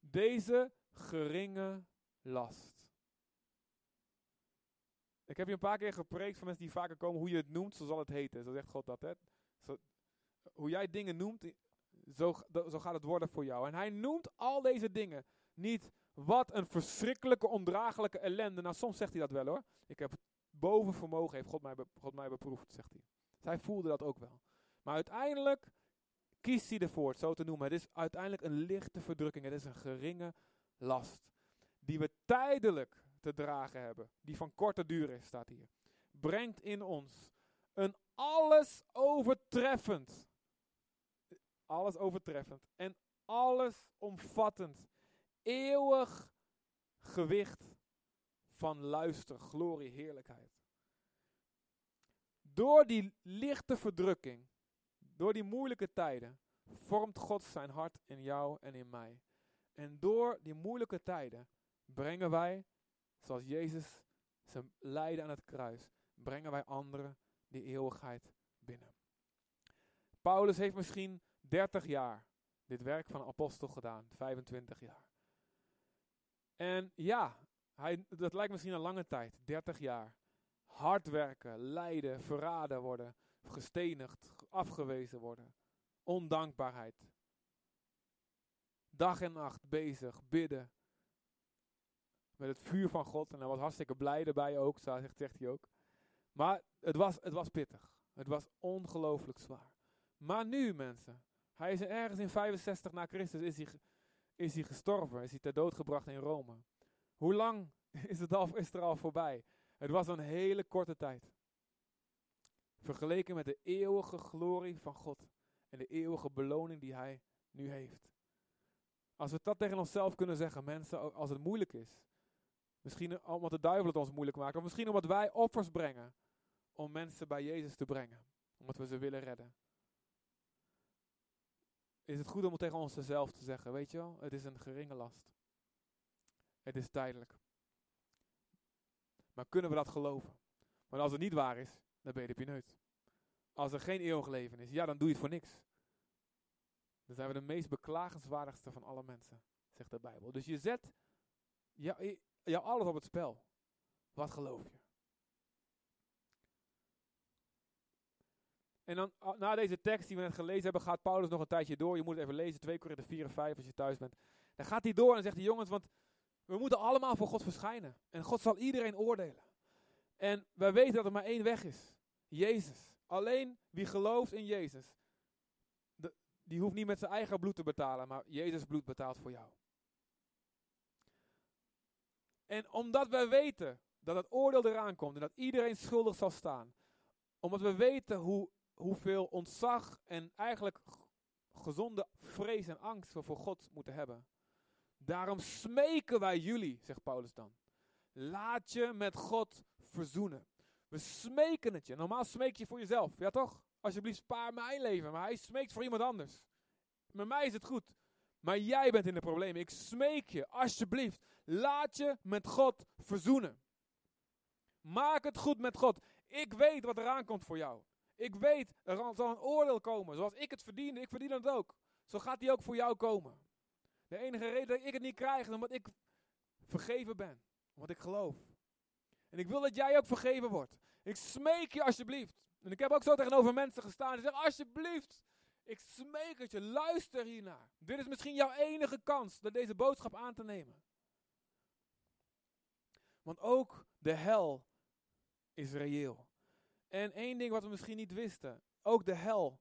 Deze geringe last. Ik heb je een paar keer gepreekt van mensen die vaker komen, hoe je het noemt, zo zal het heten. Zo zegt God dat, hè. Zo, hoe jij dingen noemt, zo, zo gaat het worden voor jou. En hij noemt al deze dingen niet. Wat een verschrikkelijke, ondraaglijke ellende. Nou, soms zegt hij dat wel hoor. Ik heb boven vermogen, heeft God mij, be- God mij beproefd, zegt hij. Dus hij voelde dat ook wel. Maar uiteindelijk kiest hij ervoor, het zo te noemen. Het is uiteindelijk een lichte verdrukking. Het is een geringe last. Die we tijdelijk te dragen hebben. Die van korte duur is, staat hier. Brengt in ons een alles overtreffend. Alles overtreffend. En alles omvattend. Eeuwig gewicht van luister, glorie, heerlijkheid. Door die lichte verdrukking, door die moeilijke tijden, vormt God zijn hart in jou en in mij. En door die moeilijke tijden brengen wij, zoals Jezus zijn lijden aan het kruis, brengen wij anderen die eeuwigheid binnen. Paulus heeft misschien dertig jaar dit werk van apostel gedaan, vijfentwintig jaar. En ja, hij, dat lijkt misschien een lange tijd, dertig jaar. Hard werken, lijden, verraden worden, gestenigd, afgewezen worden. Ondankbaarheid. Dag en nacht bezig, bidden. Met het vuur van God. En hij was hartstikke blij erbij ook, zegt, zegt hij ook. Maar het was, het was pittig. Het was ongelooflijk zwaar. Maar nu mensen, hij is ergens in vijfenzestig na Christus is hij... Is hij gestorven? Is hij ter dood gebracht in Rome? Hoe lang is het al, is er al voorbij? Het was een hele korte tijd. Vergeleken met de eeuwige glorie van God. En de eeuwige beloning die hij nu heeft. Als we dat tegen onszelf kunnen zeggen, mensen, als het moeilijk is. Misschien omdat de duivel het ons moeilijk maakt. Of misschien omdat wij offers brengen. Om mensen bij Jezus te brengen. Omdat we ze willen redden. Is het goed om het tegen onszelf te zeggen, weet je wel? Het is een geringe last. Het is tijdelijk. Maar kunnen we dat geloven? Want als het niet waar is, dan ben je de pineut. Als er geen eeuwig leven is, ja, dan doe je het voor niks. Dan zijn we de meest beklagenswaardigste van alle mensen, zegt de Bijbel. Dus je zet jou, jou alles op het spel. Wat geloof je? En dan, na deze tekst die we net gelezen hebben, gaat Paulus nog een tijdje door. Je moet het even lezen, twee Korinthe vier en vijf als je thuis bent. Dan gaat hij door en zegt hij, jongens, want we moeten allemaal voor God verschijnen. En God zal iedereen oordelen. En wij weten dat er maar één weg is. Jezus. Alleen wie gelooft in Jezus, de, die hoeft niet met zijn eigen bloed te betalen, maar Jezus bloed betaalt voor jou. En omdat wij weten dat het oordeel eraan komt en dat iedereen schuldig zal staan, omdat we weten hoe hoeveel ontzag en eigenlijk gezonde vrees en angst we voor God moeten hebben. Daarom smeken wij jullie, zegt Paulus dan. Laat je met God verzoenen. We smeken het je. Normaal smeek je voor jezelf. Ja toch? Alsjeblieft spaar mijn leven. Maar hij smeekt voor iemand anders. Met mij is het goed. Maar jij bent in de problemen. Ik smeek je. Alsjeblieft. Laat je met God verzoenen. Maak het goed met God. Ik weet wat eraan komt voor jou. Ik weet, er zal een oordeel komen. Zoals ik het verdiende, ik verdien het ook. Zo gaat die ook voor jou komen. De enige reden dat ik het niet krijg, is omdat ik vergeven ben. Omdat ik geloof. En ik wil dat jij ook vergeven wordt. Ik smeek je alsjeblieft. En ik heb ook zo tegenover mensen gestaan. Die zeggen, alsjeblieft, ik smeek het je. Luister hiernaar. Dit is misschien jouw enige kans om deze boodschap aan te nemen. Want ook de hel is reëel. En één ding wat we misschien niet wisten. Ook de hel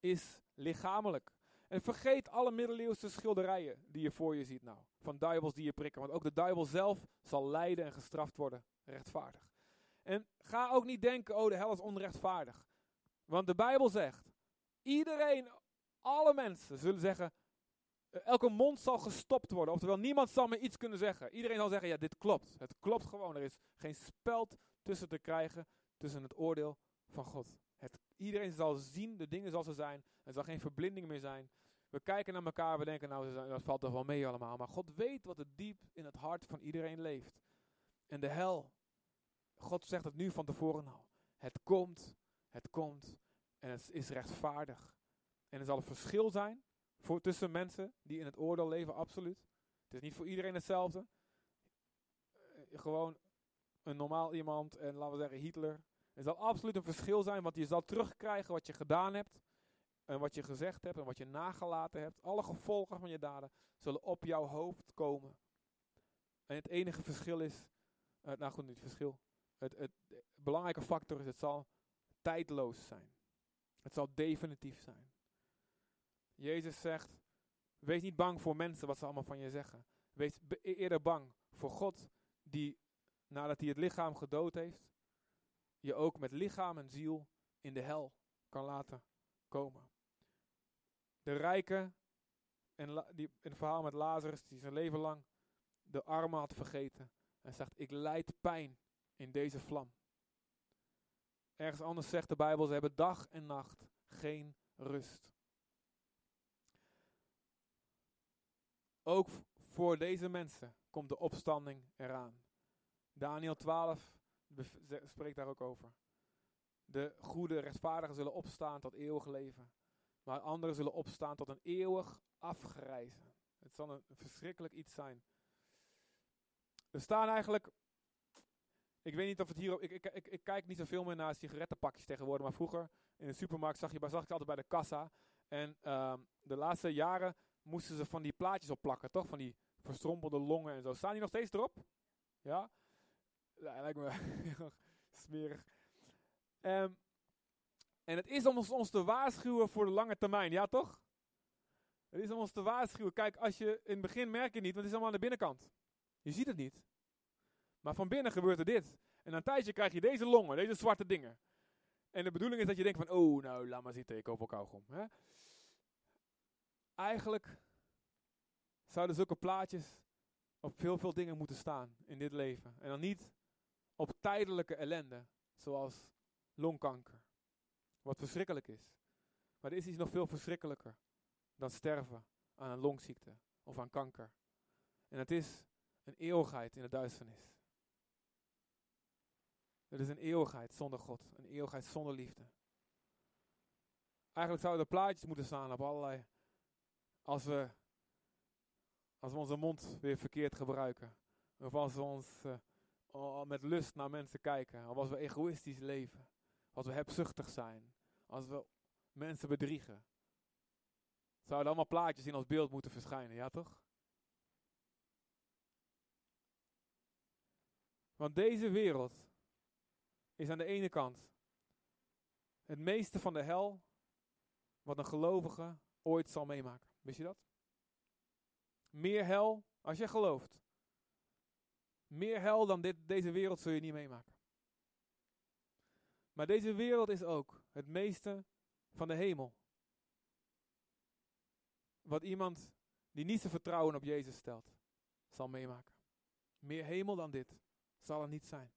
is lichamelijk. En vergeet alle middeleeuwse schilderijen die je voor je ziet nou. Van duivels die je prikken. Want ook de duivel zelf zal lijden en gestraft worden. Rechtvaardig. En ga ook niet denken, oh de hel is onrechtvaardig. Want de Bijbel zegt, iedereen, alle mensen zullen zeggen, elke mond zal gestopt worden. Oftewel, niemand zal me iets kunnen zeggen. Iedereen zal zeggen, ja, dit klopt. Het klopt gewoon. Er is geen speld tussen te krijgen, tussen het oordeel van God. Het, iedereen zal zien, de dingen zal ze zijn. Er zal geen verblinding meer zijn. We kijken naar elkaar, we denken, nou, dat valt toch wel mee allemaal. Maar God weet wat er diep in het hart van iedereen leeft. En de hel, God zegt het nu van tevoren al. Het komt, het komt en het is rechtvaardig. En er zal een verschil zijn voor, tussen mensen die in het oordeel leven, absoluut. Het is niet voor iedereen hetzelfde. Uh, gewoon een normaal iemand en laten we zeggen Hitler. Er zal absoluut een verschil zijn, want je zal terugkrijgen wat je gedaan hebt. En wat je gezegd hebt en wat je nagelaten hebt. Alle gevolgen van je daden zullen op jouw hoofd komen. En het enige verschil is, uh, nou goed, niet het verschil. Het, het, het belangrijke factor is, het zal tijdloos zijn. Het zal definitief zijn. Jezus zegt, wees niet bang voor mensen wat ze allemaal van je zeggen. Wees be- eerder bang voor God die, nadat hij het lichaam gedood heeft, je ook met lichaam en ziel in de hel kan laten komen. De rijken, en la- die, in het verhaal met Lazarus, die zijn leven lang de armen had vergeten. En zegt, ik lijd pijn in deze vlam. Ergens anders zegt de Bijbel, ze hebben dag en nacht geen rust. Ook voor deze mensen komt de opstanding eraan. Daniël twaalf spreekt daar ook over. De goede rechtvaardigen zullen opstaan tot eeuwig leven. Maar anderen zullen opstaan tot een eeuwig afgrijzen. Het zal een verschrikkelijk iets zijn. Er staan eigenlijk... Ik weet niet of het hier... Ik, ik, ik, ik kijk niet zoveel meer naar sigarettenpakjes tegenwoordig. Maar vroeger in de supermarkt zag, je, zag ik altijd bij de kassa. En uh, de laatste jaren moesten ze van die plaatjes opplakken, toch? Van die verstrompelde longen en zo. Staan die nog steeds erop? Ja? Ja, lijkt me smerig. Um, en het is om ons, ons te waarschuwen voor de lange termijn. Ja, toch? Het is om ons te waarschuwen. Kijk, als je in het begin merk je niet, want het is allemaal aan de binnenkant. Je ziet het niet. Maar van binnen gebeurt er dit. En na een tijdje krijg je deze longen, deze zwarte dingen. En de bedoeling is dat je denkt van, oh, nou, laat maar zitten, ik koop wel kauwgom. Hè? Eigenlijk zouden zulke plaatjes op veel, veel dingen moeten staan in dit leven. En dan niet op tijdelijke ellende, zoals longkanker. Wat verschrikkelijk is. Maar er is iets nog veel verschrikkelijker dan sterven aan een longziekte of aan kanker. En dat is een eeuwigheid in de duisternis. Het is een eeuwigheid zonder God. Een eeuwigheid zonder liefde. Eigenlijk zouden er plaatjes moeten staan op allerlei... Als we, als we onze mond weer verkeerd gebruiken. Of als we ons uh, met lust naar mensen kijken. Of als we egoïstisch leven. Als we hebzuchtig zijn. Als we mensen bedriegen. Zouden allemaal plaatjes in ons beeld moeten verschijnen. Ja toch? Want deze wereld is aan de ene kant het meeste van de hel wat een gelovige ooit zal meemaken. Wist je dat? Meer hel als je gelooft. Meer hel dan dit, deze wereld zul je niet meemaken. Maar deze wereld is ook het meeste van de hemel. Wat iemand die niet zijn vertrouwen op Jezus stelt, zal meemaken. Meer hemel dan dit zal er niet zijn.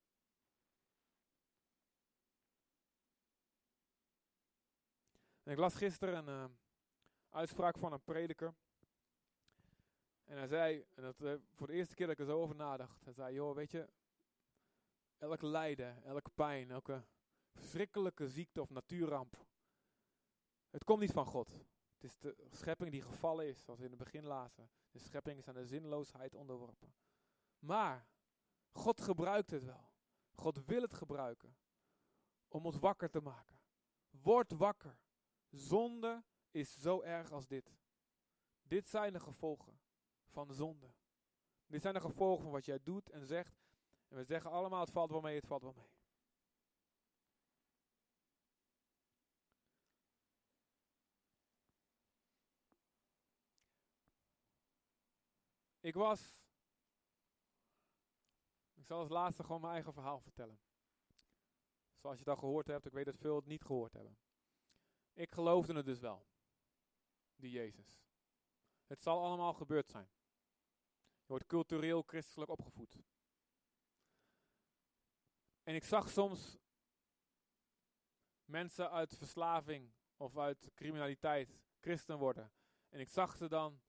En ik las gisteren een... Uh, uitspraak van een prediker. En hij zei, en dat, uh, voor de eerste keer dat ik er zo over nadacht. Hij zei, joh, weet je, elk lijden, elke pijn, elke verschrikkelijke ziekte of natuurramp. Het komt niet van God. Het is de schepping die gevallen is, zoals we in het begin lazen. De schepping is aan de zinloosheid onderworpen. Maar God gebruikt het wel. God wil het gebruiken om ons wakker te maken. Word wakker. Zonde is zo erg als dit. Dit zijn de gevolgen van de zonde. Dit zijn de gevolgen van wat jij doet en zegt. En we zeggen allemaal, het valt wel mee, het valt wel mee. Ik was... Ik zal als laatste gewoon mijn eigen verhaal vertellen. Zoals je dat gehoord hebt, ik weet dat veel het niet gehoord hebben. Ik geloofde het dus wel. Die Jezus. Het zal allemaal gebeurd zijn. Je wordt cultureel christelijk opgevoed. En ik zag soms mensen uit verslaving of uit criminaliteit christen worden. En ik zag ze dan,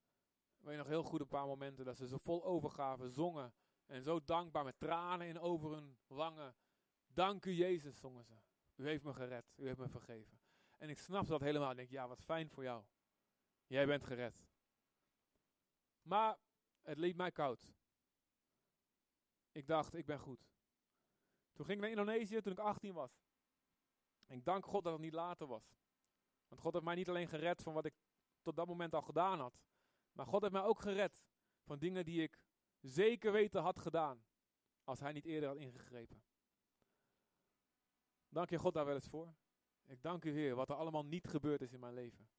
weet je nog heel goed een paar momenten, dat ze zo vol overgave zongen. En zo dankbaar met tranen in over hun wangen. Dank u Jezus, zongen ze. U heeft me gered, u heeft me vergeven. En ik snap dat helemaal. Ik denk, ja, wat fijn voor jou. Jij bent gered. Maar het liet mij koud. Ik dacht, ik ben goed. Toen ging ik naar Indonesië toen ik achttien was. En ik dank God dat het niet later was. Want God heeft mij niet alleen gered van wat ik tot dat moment al gedaan had. Maar God heeft mij ook gered van dingen die ik zeker weten had gedaan. Als hij niet eerder had ingegrepen. Dank je God daar wel eens voor. Ik dank u Heer wat er allemaal niet gebeurd is in mijn leven.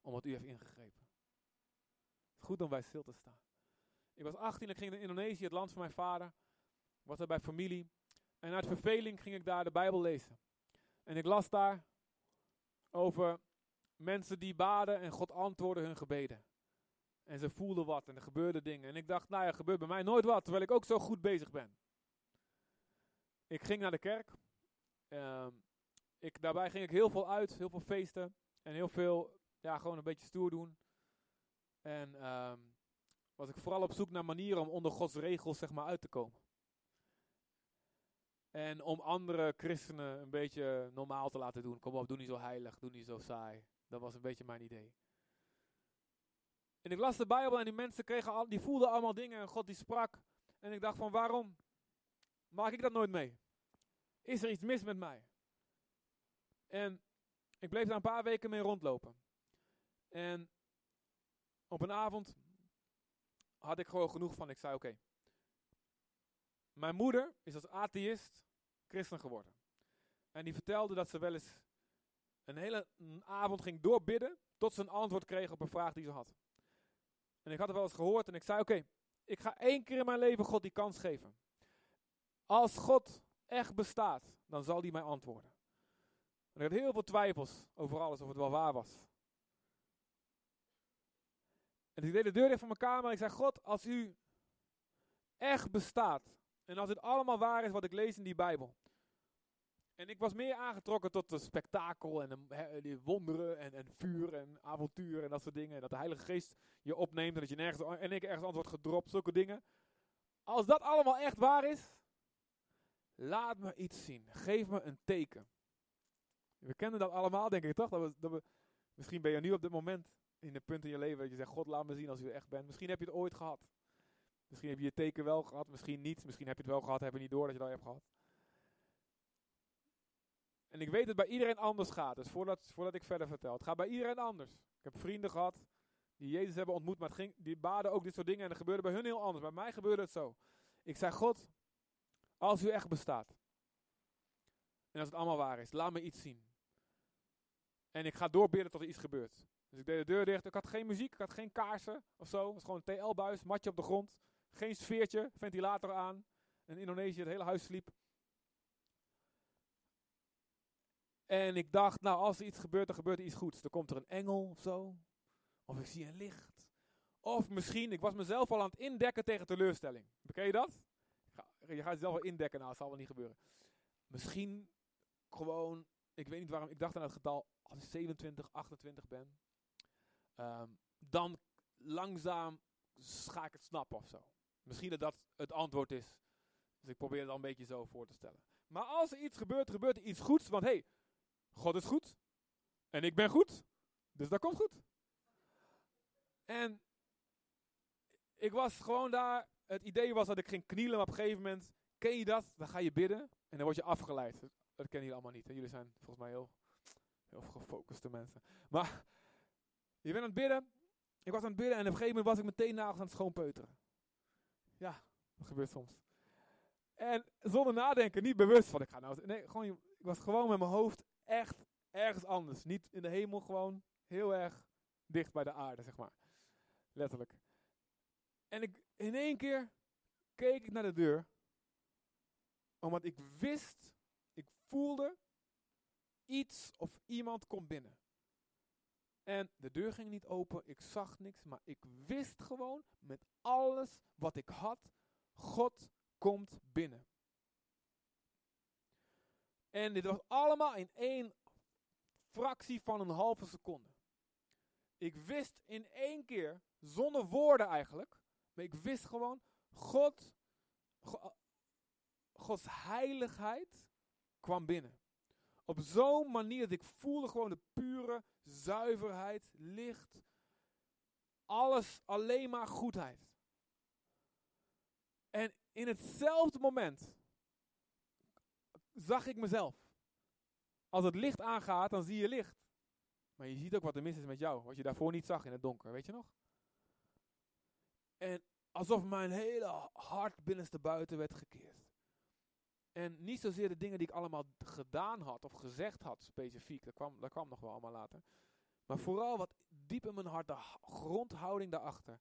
Omdat u heeft ingegrepen. Het is goed om bij stil te staan. Ik was achttien en ik ging naar Indonesië, het land van mijn vader. Was er bij familie. En uit verveling ging ik daar de Bijbel lezen. En ik las daar over mensen die baden en God antwoordde hun gebeden. En ze voelden wat en er gebeurden dingen. En ik dacht, nou ja, gebeurt bij mij nooit wat, terwijl ik ook zo goed bezig ben. Ik ging naar de kerk. Uh, ik, daarbij ging ik heel veel uit, heel veel feesten. En heel veel, ja, gewoon een beetje stoer doen. En uh, was ik vooral op zoek naar manieren om onder Gods regels, zeg maar, uit te komen. En om andere christenen een beetje normaal te laten doen. Kom op, doe niet zo heilig, doe niet zo saai. Dat was een beetje mijn idee. En ik las de Bijbel en die mensen kregen al, die voelden allemaal dingen en God die sprak. En ik dacht van, waarom maak ik dat nooit mee? Is er iets mis met mij? En ik bleef daar een paar weken mee rondlopen. En op een avond had ik gewoon genoeg van. Ik zei, oké. Okay, mijn moeder is als atheïst christen geworden. En die vertelde dat ze wel eens een hele avond ging doorbidden tot ze een antwoord kreeg op een vraag die ze had. En ik had het wel eens gehoord en ik zei, oké, okay, ik ga één keer in mijn leven God die kans geven. Als God echt bestaat, dan zal die mij antwoorden. En ik had heel veel twijfels over alles, of het wel waar was. En ik deed de deur dicht van mijn kamer en ik zei, God, als u echt bestaat, en als het allemaal waar is wat ik lees in die Bijbel. En ik was meer aangetrokken tot de spektakel en de, de wonderen en, en vuur en avontuur en dat soort dingen. En dat de Heilige Geest je opneemt en dat je nergens en ik ergens anders wordt gedropt, zulke dingen. Als dat allemaal echt waar is, laat me iets zien. Geef me een teken. We kennen dat allemaal, denk ik toch? Dat we, dat we, misschien ben je nu op dit moment in de punt in je leven dat je zegt, God, laat me zien als u er echt bent. Misschien heb je het ooit gehad. Misschien heb je je teken wel gehad, misschien niet. Misschien heb je het wel gehad, heb je niet door dat je dat hebt gehad. En ik weet dat het bij iedereen anders gaat. Dus voordat, voordat ik verder vertel. Het gaat bij iedereen anders. Ik heb vrienden gehad die Jezus hebben ontmoet. Maar het ging, die baden ook dit soort dingen. En dat gebeurde bij hun heel anders. Bij mij gebeurde het zo. Ik zei, God, als u echt bestaat. En als het allemaal waar is. Laat me iets zien. En ik ga doorbidden tot er iets gebeurt. Dus ik deed de deur dicht. Ik had geen muziek. Ik had geen kaarsen of zo. Het was gewoon een T L-buis. Matje op de grond. Geen sfeertje, ventilator aan. En in Indonesië het hele huis sliep. En ik dacht, nou als er iets gebeurt, dan gebeurt er iets goeds. Dan komt er een engel of zo. Of ik zie een licht. Of misschien, ik was mezelf al aan het indekken tegen teleurstelling. Ken je dat? Je gaat jezelf al indekken, nou dat zal wel niet gebeuren. Misschien gewoon, ik weet niet waarom, ik dacht aan het getal, als ik zevenentwintig, achtentwintig ben. Um, dan langzaam ga ik het snappen of zo. Misschien dat dat het antwoord is. Dus ik probeer het al een beetje zo voor te stellen. Maar als er iets gebeurt, gebeurt er iets goeds. Want hé, hey, God is goed. En ik ben goed. Dus dat komt goed. En ik was gewoon daar. Het idee was dat ik ging knielen. Maar op een gegeven moment, ken je dat? Dan ga je bidden. En dan word je afgeleid. Dat kennen jullie allemaal niet. Hè? Jullie zijn volgens mij heel, heel gefocuste mensen. Maar je bent aan het bidden. Ik was aan het bidden en op een gegeven moment was ik meteen nagels aan het schoonpeuteren. Ja, dat gebeurt soms. En zonder nadenken, niet bewust van ik ga nou... Nee, gewoon, ik was gewoon met mijn hoofd echt ergens anders. Niet in de hemel, gewoon heel erg dicht bij de aarde, zeg maar. Letterlijk. En ik, in één keer keek ik naar de deur. Omdat ik wist, ik voelde, iets of iemand komt binnen. En de deur ging niet open, ik zag niks, maar ik wist gewoon met alles wat ik had, God komt binnen. En dit was allemaal in één fractie van een halve seconde. Ik wist in één keer, zonder woorden eigenlijk, maar ik wist gewoon, God, Gods heiligheid kwam binnen. Op zo'n manier dat ik voelde gewoon de pure zuiverheid, licht, alles alleen maar goedheid. En in hetzelfde moment zag ik mezelf. Als het licht aangaat, dan zie je licht. Maar je ziet ook wat er mis is met jou, wat je daarvoor niet zag in het donker, weet je nog? En alsof mijn hele hart binnenste buiten werd gekeerd. En niet zozeer de dingen die ik allemaal gedaan had of gezegd had specifiek, dat kwam, dat kwam nog wel allemaal later. Maar vooral wat diep in mijn hart, de grondhouding daarachter.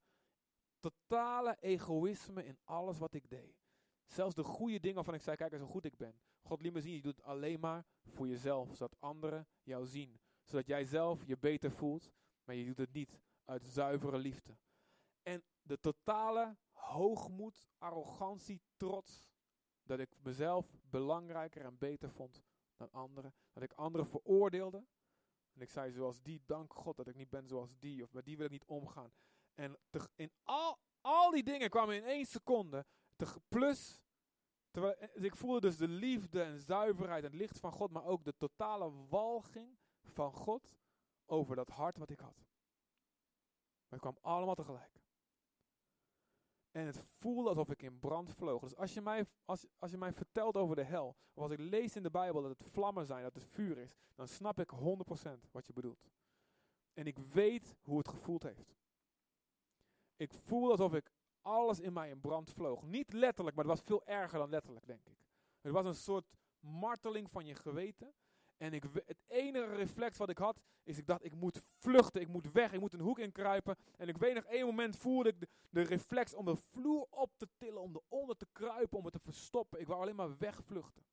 Totale egoïsme in alles wat ik deed. Zelfs de goede dingen waarvan ik zei, kijk eens hoe goed ik ben. God liet me zien, je doet het alleen maar voor jezelf, zodat anderen jou zien. Zodat jij zelf je beter voelt, maar je doet het niet uit zuivere liefde. En de totale hoogmoed, arrogantie, trots. Dat ik mezelf belangrijker en beter vond dan anderen. Dat ik anderen veroordeelde. En ik zei zoals die, dank God dat ik niet ben zoals die. Of met die wil ik niet omgaan. En te, in al, al die dingen kwamen in één seconde. Te, plus, terwijl, ik voelde dus de liefde en zuiverheid en het licht van God. Maar ook de totale walging van God over dat hart wat ik had. Maar het kwam allemaal tegelijk. En het voelde alsof ik in brand vloog. Dus als je, mij, als, als je mij vertelt over de hel, of als ik lees in de Bijbel dat het vlammen zijn, dat het vuur is, dan snap ik honderd procent wat je bedoelt. En ik weet hoe het gevoeld heeft. Ik voelde alsof ik alles in mij in brand vloog. Niet letterlijk, maar het was veel erger dan letterlijk, denk ik. Het was een soort marteling van je geweten. En ik, het enige reflex wat ik had, is ik dacht, ik moet vluchten, ik moet weg, ik moet een hoek inkruipen. En ik weet nog, één moment voelde ik de, de reflex om de vloer op te tillen, om eronder te kruipen, om het te verstoppen. Ik wou alleen maar wegvluchten.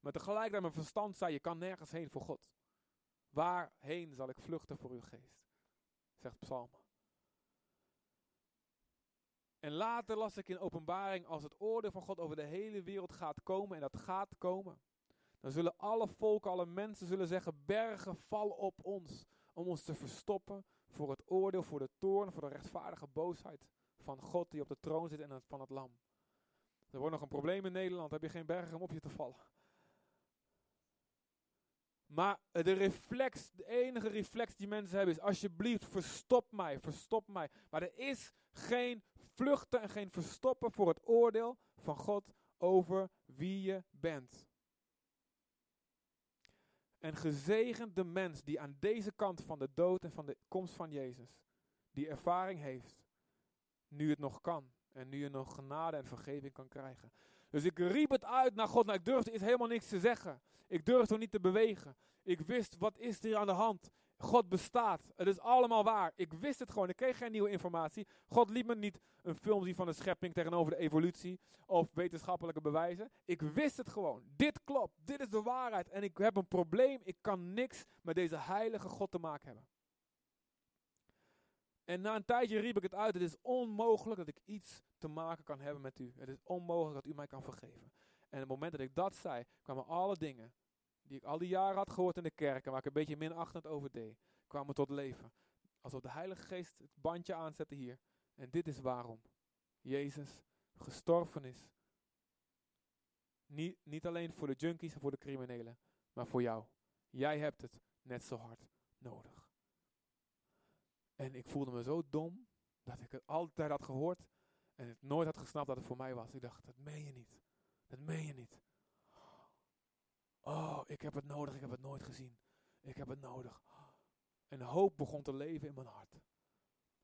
Maar tegelijkertijd mijn verstand zei, je kan nergens heen voor God. Waarheen zal ik vluchten voor uw geest? Zegt Psalm. En later las ik in Openbaring, als het oordeel van God over de hele wereld gaat komen, en dat gaat komen. Dan zullen alle volken, alle mensen zullen zeggen, bergen vallen op ons. Om ons te verstoppen voor het oordeel, voor de toorn, voor de rechtvaardige boosheid van God die op de troon zit en van het lam. Er wordt nog een probleem in Nederland, heb je geen bergen om op je te vallen. Maar de reflex, de enige reflex die mensen hebben is, alsjeblieft verstop mij, verstop mij. Maar er is geen vluchten en geen verstoppen voor het oordeel van God over wie je bent. En gezegend de mens die aan deze kant van de dood en van de komst van Jezus, die ervaring heeft, nu het nog kan. En nu je nog genade en vergeving kan krijgen. Dus ik riep het uit naar God. Nou, ik durfde eerst helemaal niks te zeggen. Ik durfde niet te bewegen. Ik wist, wat is er aan de hand? God bestaat. Het is allemaal waar. Ik wist het gewoon. Ik kreeg geen nieuwe informatie. God liet me niet een film zien van de schepping tegenover de evolutie. Of wetenschappelijke bewijzen. Ik wist het gewoon. Dit klopt. Dit is de waarheid. En ik heb een probleem. Ik kan niks met deze heilige God te maken hebben. En na een tijdje riep ik het uit. Het is onmogelijk dat ik iets te maken kan hebben met u. Het is onmogelijk dat u mij kan vergeven. En op het moment dat ik dat zei, kwamen alle dingen die ik al die jaren had gehoord in de kerk, en waar ik een beetje minachtend over deed, kwamen tot leven. Alsof de Heilige Geest het bandje aanzette hier. En dit is waarom Jezus gestorven is. Niet, niet alleen voor de junkies en voor de criminelen, maar voor jou. Jij hebt het net zo hard nodig. En ik voelde me zo dom, dat ik het altijd had gehoord en het nooit had gesnapt dat het voor mij was. Ik dacht, dat meen je niet. Dat meen je niet. Oh, ik heb het nodig. Ik heb het nooit gezien. Ik heb het nodig. En hoop begon te leven in mijn hart.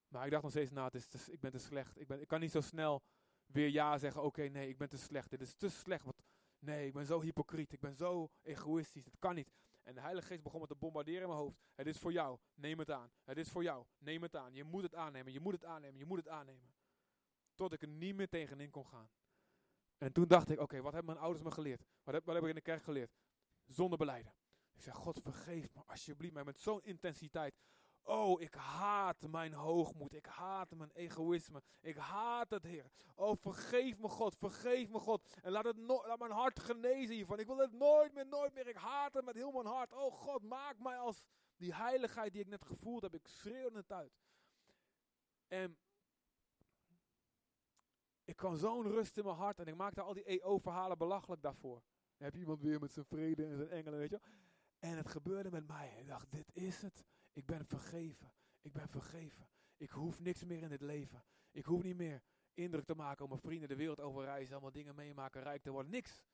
Maar ik dacht nog steeds, nou, het is te, ik ben te slecht. Ik, ben, ik kan niet zo snel weer ja zeggen. Oké, okay, nee, ik ben te slecht. Dit is te slecht. Wat, nee, ik ben zo hypocriet. Ik ben zo egoïstisch. Dat kan niet. En de Heilige Geest begon me te bombarderen in mijn hoofd. Het is voor jou, neem het aan. Het is voor jou, neem het aan. Je moet het aannemen, je moet het aannemen, je moet het aannemen. Tot ik er niet meer tegenin kon gaan. En toen dacht ik, oké, okay, wat hebben mijn ouders me geleerd? Wat heb, wat heb ik in de kerk geleerd? Zonder belijden. Ik zeg, God vergeef me alsjeblieft, maar met zo'n intensiteit. Oh, ik haat mijn hoogmoed. Ik haat mijn egoïsme. Ik haat het, Heer. Oh, vergeef me, God. Vergeef me, God. En laat, het no- laat mijn hart genezen hiervan. Ik wil het nooit meer, nooit meer. Ik haat het met heel mijn hart. Oh, God, maak mij als die heiligheid die ik net gevoeld heb. Ik schreeuwde het uit. En ik kwam zo'n rust in mijn hart. En ik maakte al die E O-verhalen belachelijk daarvoor. Dan heb je iemand weer met zijn vrede en zijn engelen, weet je wel. En het gebeurde met mij. Ik dacht, dit is het. Ik ben vergeven. Ik ben vergeven. Ik hoef niks meer in dit leven. Ik hoef niet meer indruk te maken op mijn vrienden, de wereld overreizen, allemaal dingen meemaken, rijk te worden. Niks.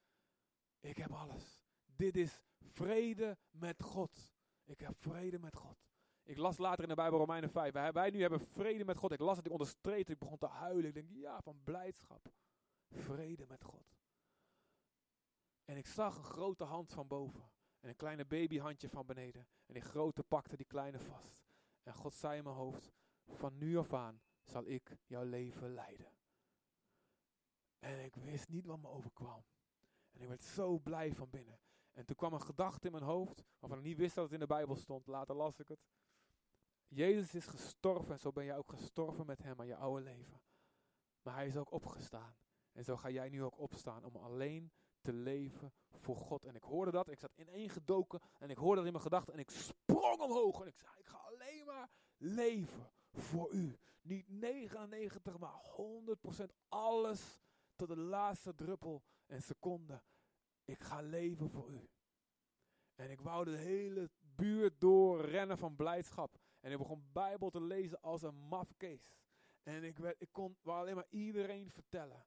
Ik heb alles. Dit is vrede met God. Ik heb vrede met God. Ik las later in de Bijbel Romeinen vijf. Wij, wij nu hebben vrede met God. Ik las het, ik onderstreep het, ik begon te huilen. Ik denk, ja, van blijdschap. Vrede met God. En ik zag een grote hand van boven. En een kleine babyhandje van beneden. En die grote pakte die kleine vast. En God zei in mijn hoofd, van nu af aan zal ik jouw leven leiden. En ik wist niet wat me overkwam. En ik werd zo blij van binnen. En toen kwam een gedachte in mijn hoofd, waarvan ik niet wist dat het in de Bijbel stond. Later las ik het. Jezus is gestorven en zo ben jij ook gestorven met hem aan je oude leven. Maar hij is ook opgestaan. En zo ga jij nu ook opstaan om alleen te leven voor God. En ik hoorde dat. Ik zat ineengedoken. En ik hoorde dat in mijn gedachten. En ik sprong omhoog. En ik zei, ik ga alleen maar leven voor u. Niet negenennegentig, maar honderd procent. Alles tot de laatste druppel en seconde. Ik ga leven voor u. En ik wou de hele buurt doorrennen van blijdschap. En ik begon Bijbel te lezen als een mafkees. En ik, werd, ik kon wou alleen maar iedereen vertellen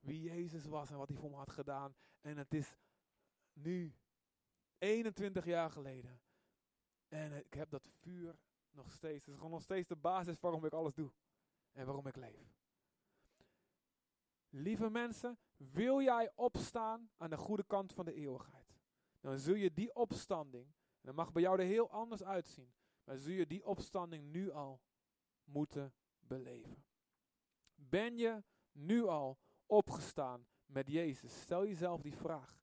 wie Jezus was en wat hij voor me had gedaan. En het is nu eenentwintig jaar geleden. En ik heb dat vuur nog steeds. Het is gewoon nog steeds de basis waarom ik alles doe. En waarom ik leef. Lieve mensen, wil jij opstaan aan de goede kant van de eeuwigheid? Dan zul je die opstanding, en dat mag bij jou er heel anders uitzien. Maar zul je die opstanding nu al moeten beleven. Ben je nu al opgestaan met Jezus? Stel jezelf die vraag.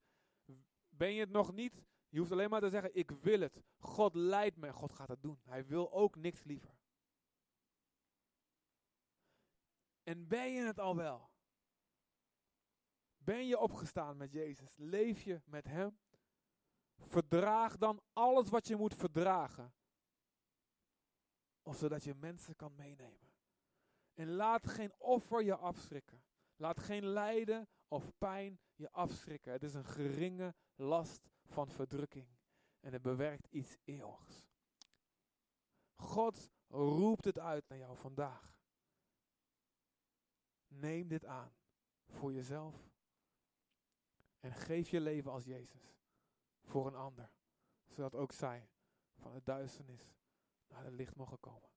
Ben je het nog niet? Je hoeft alleen maar te zeggen, ik wil het. God leidt me en God gaat het doen. Hij wil ook niks liever. En ben je het al wel? Ben je opgestaan met Jezus? Leef je met hem? Verdraag dan alles wat je moet verdragen. Of zodat je mensen kan meenemen. En laat geen offer je afschrikken. Laat geen lijden of pijn je afschrikken. Het is een geringe last van verdrukking. En het bewerkt iets eeuwigs. God roept het uit naar jou vandaag. Neem dit aan voor jezelf. En geef je leven als Jezus voor een ander. Zodat ook zij van de duisternis naar het licht mogen komen.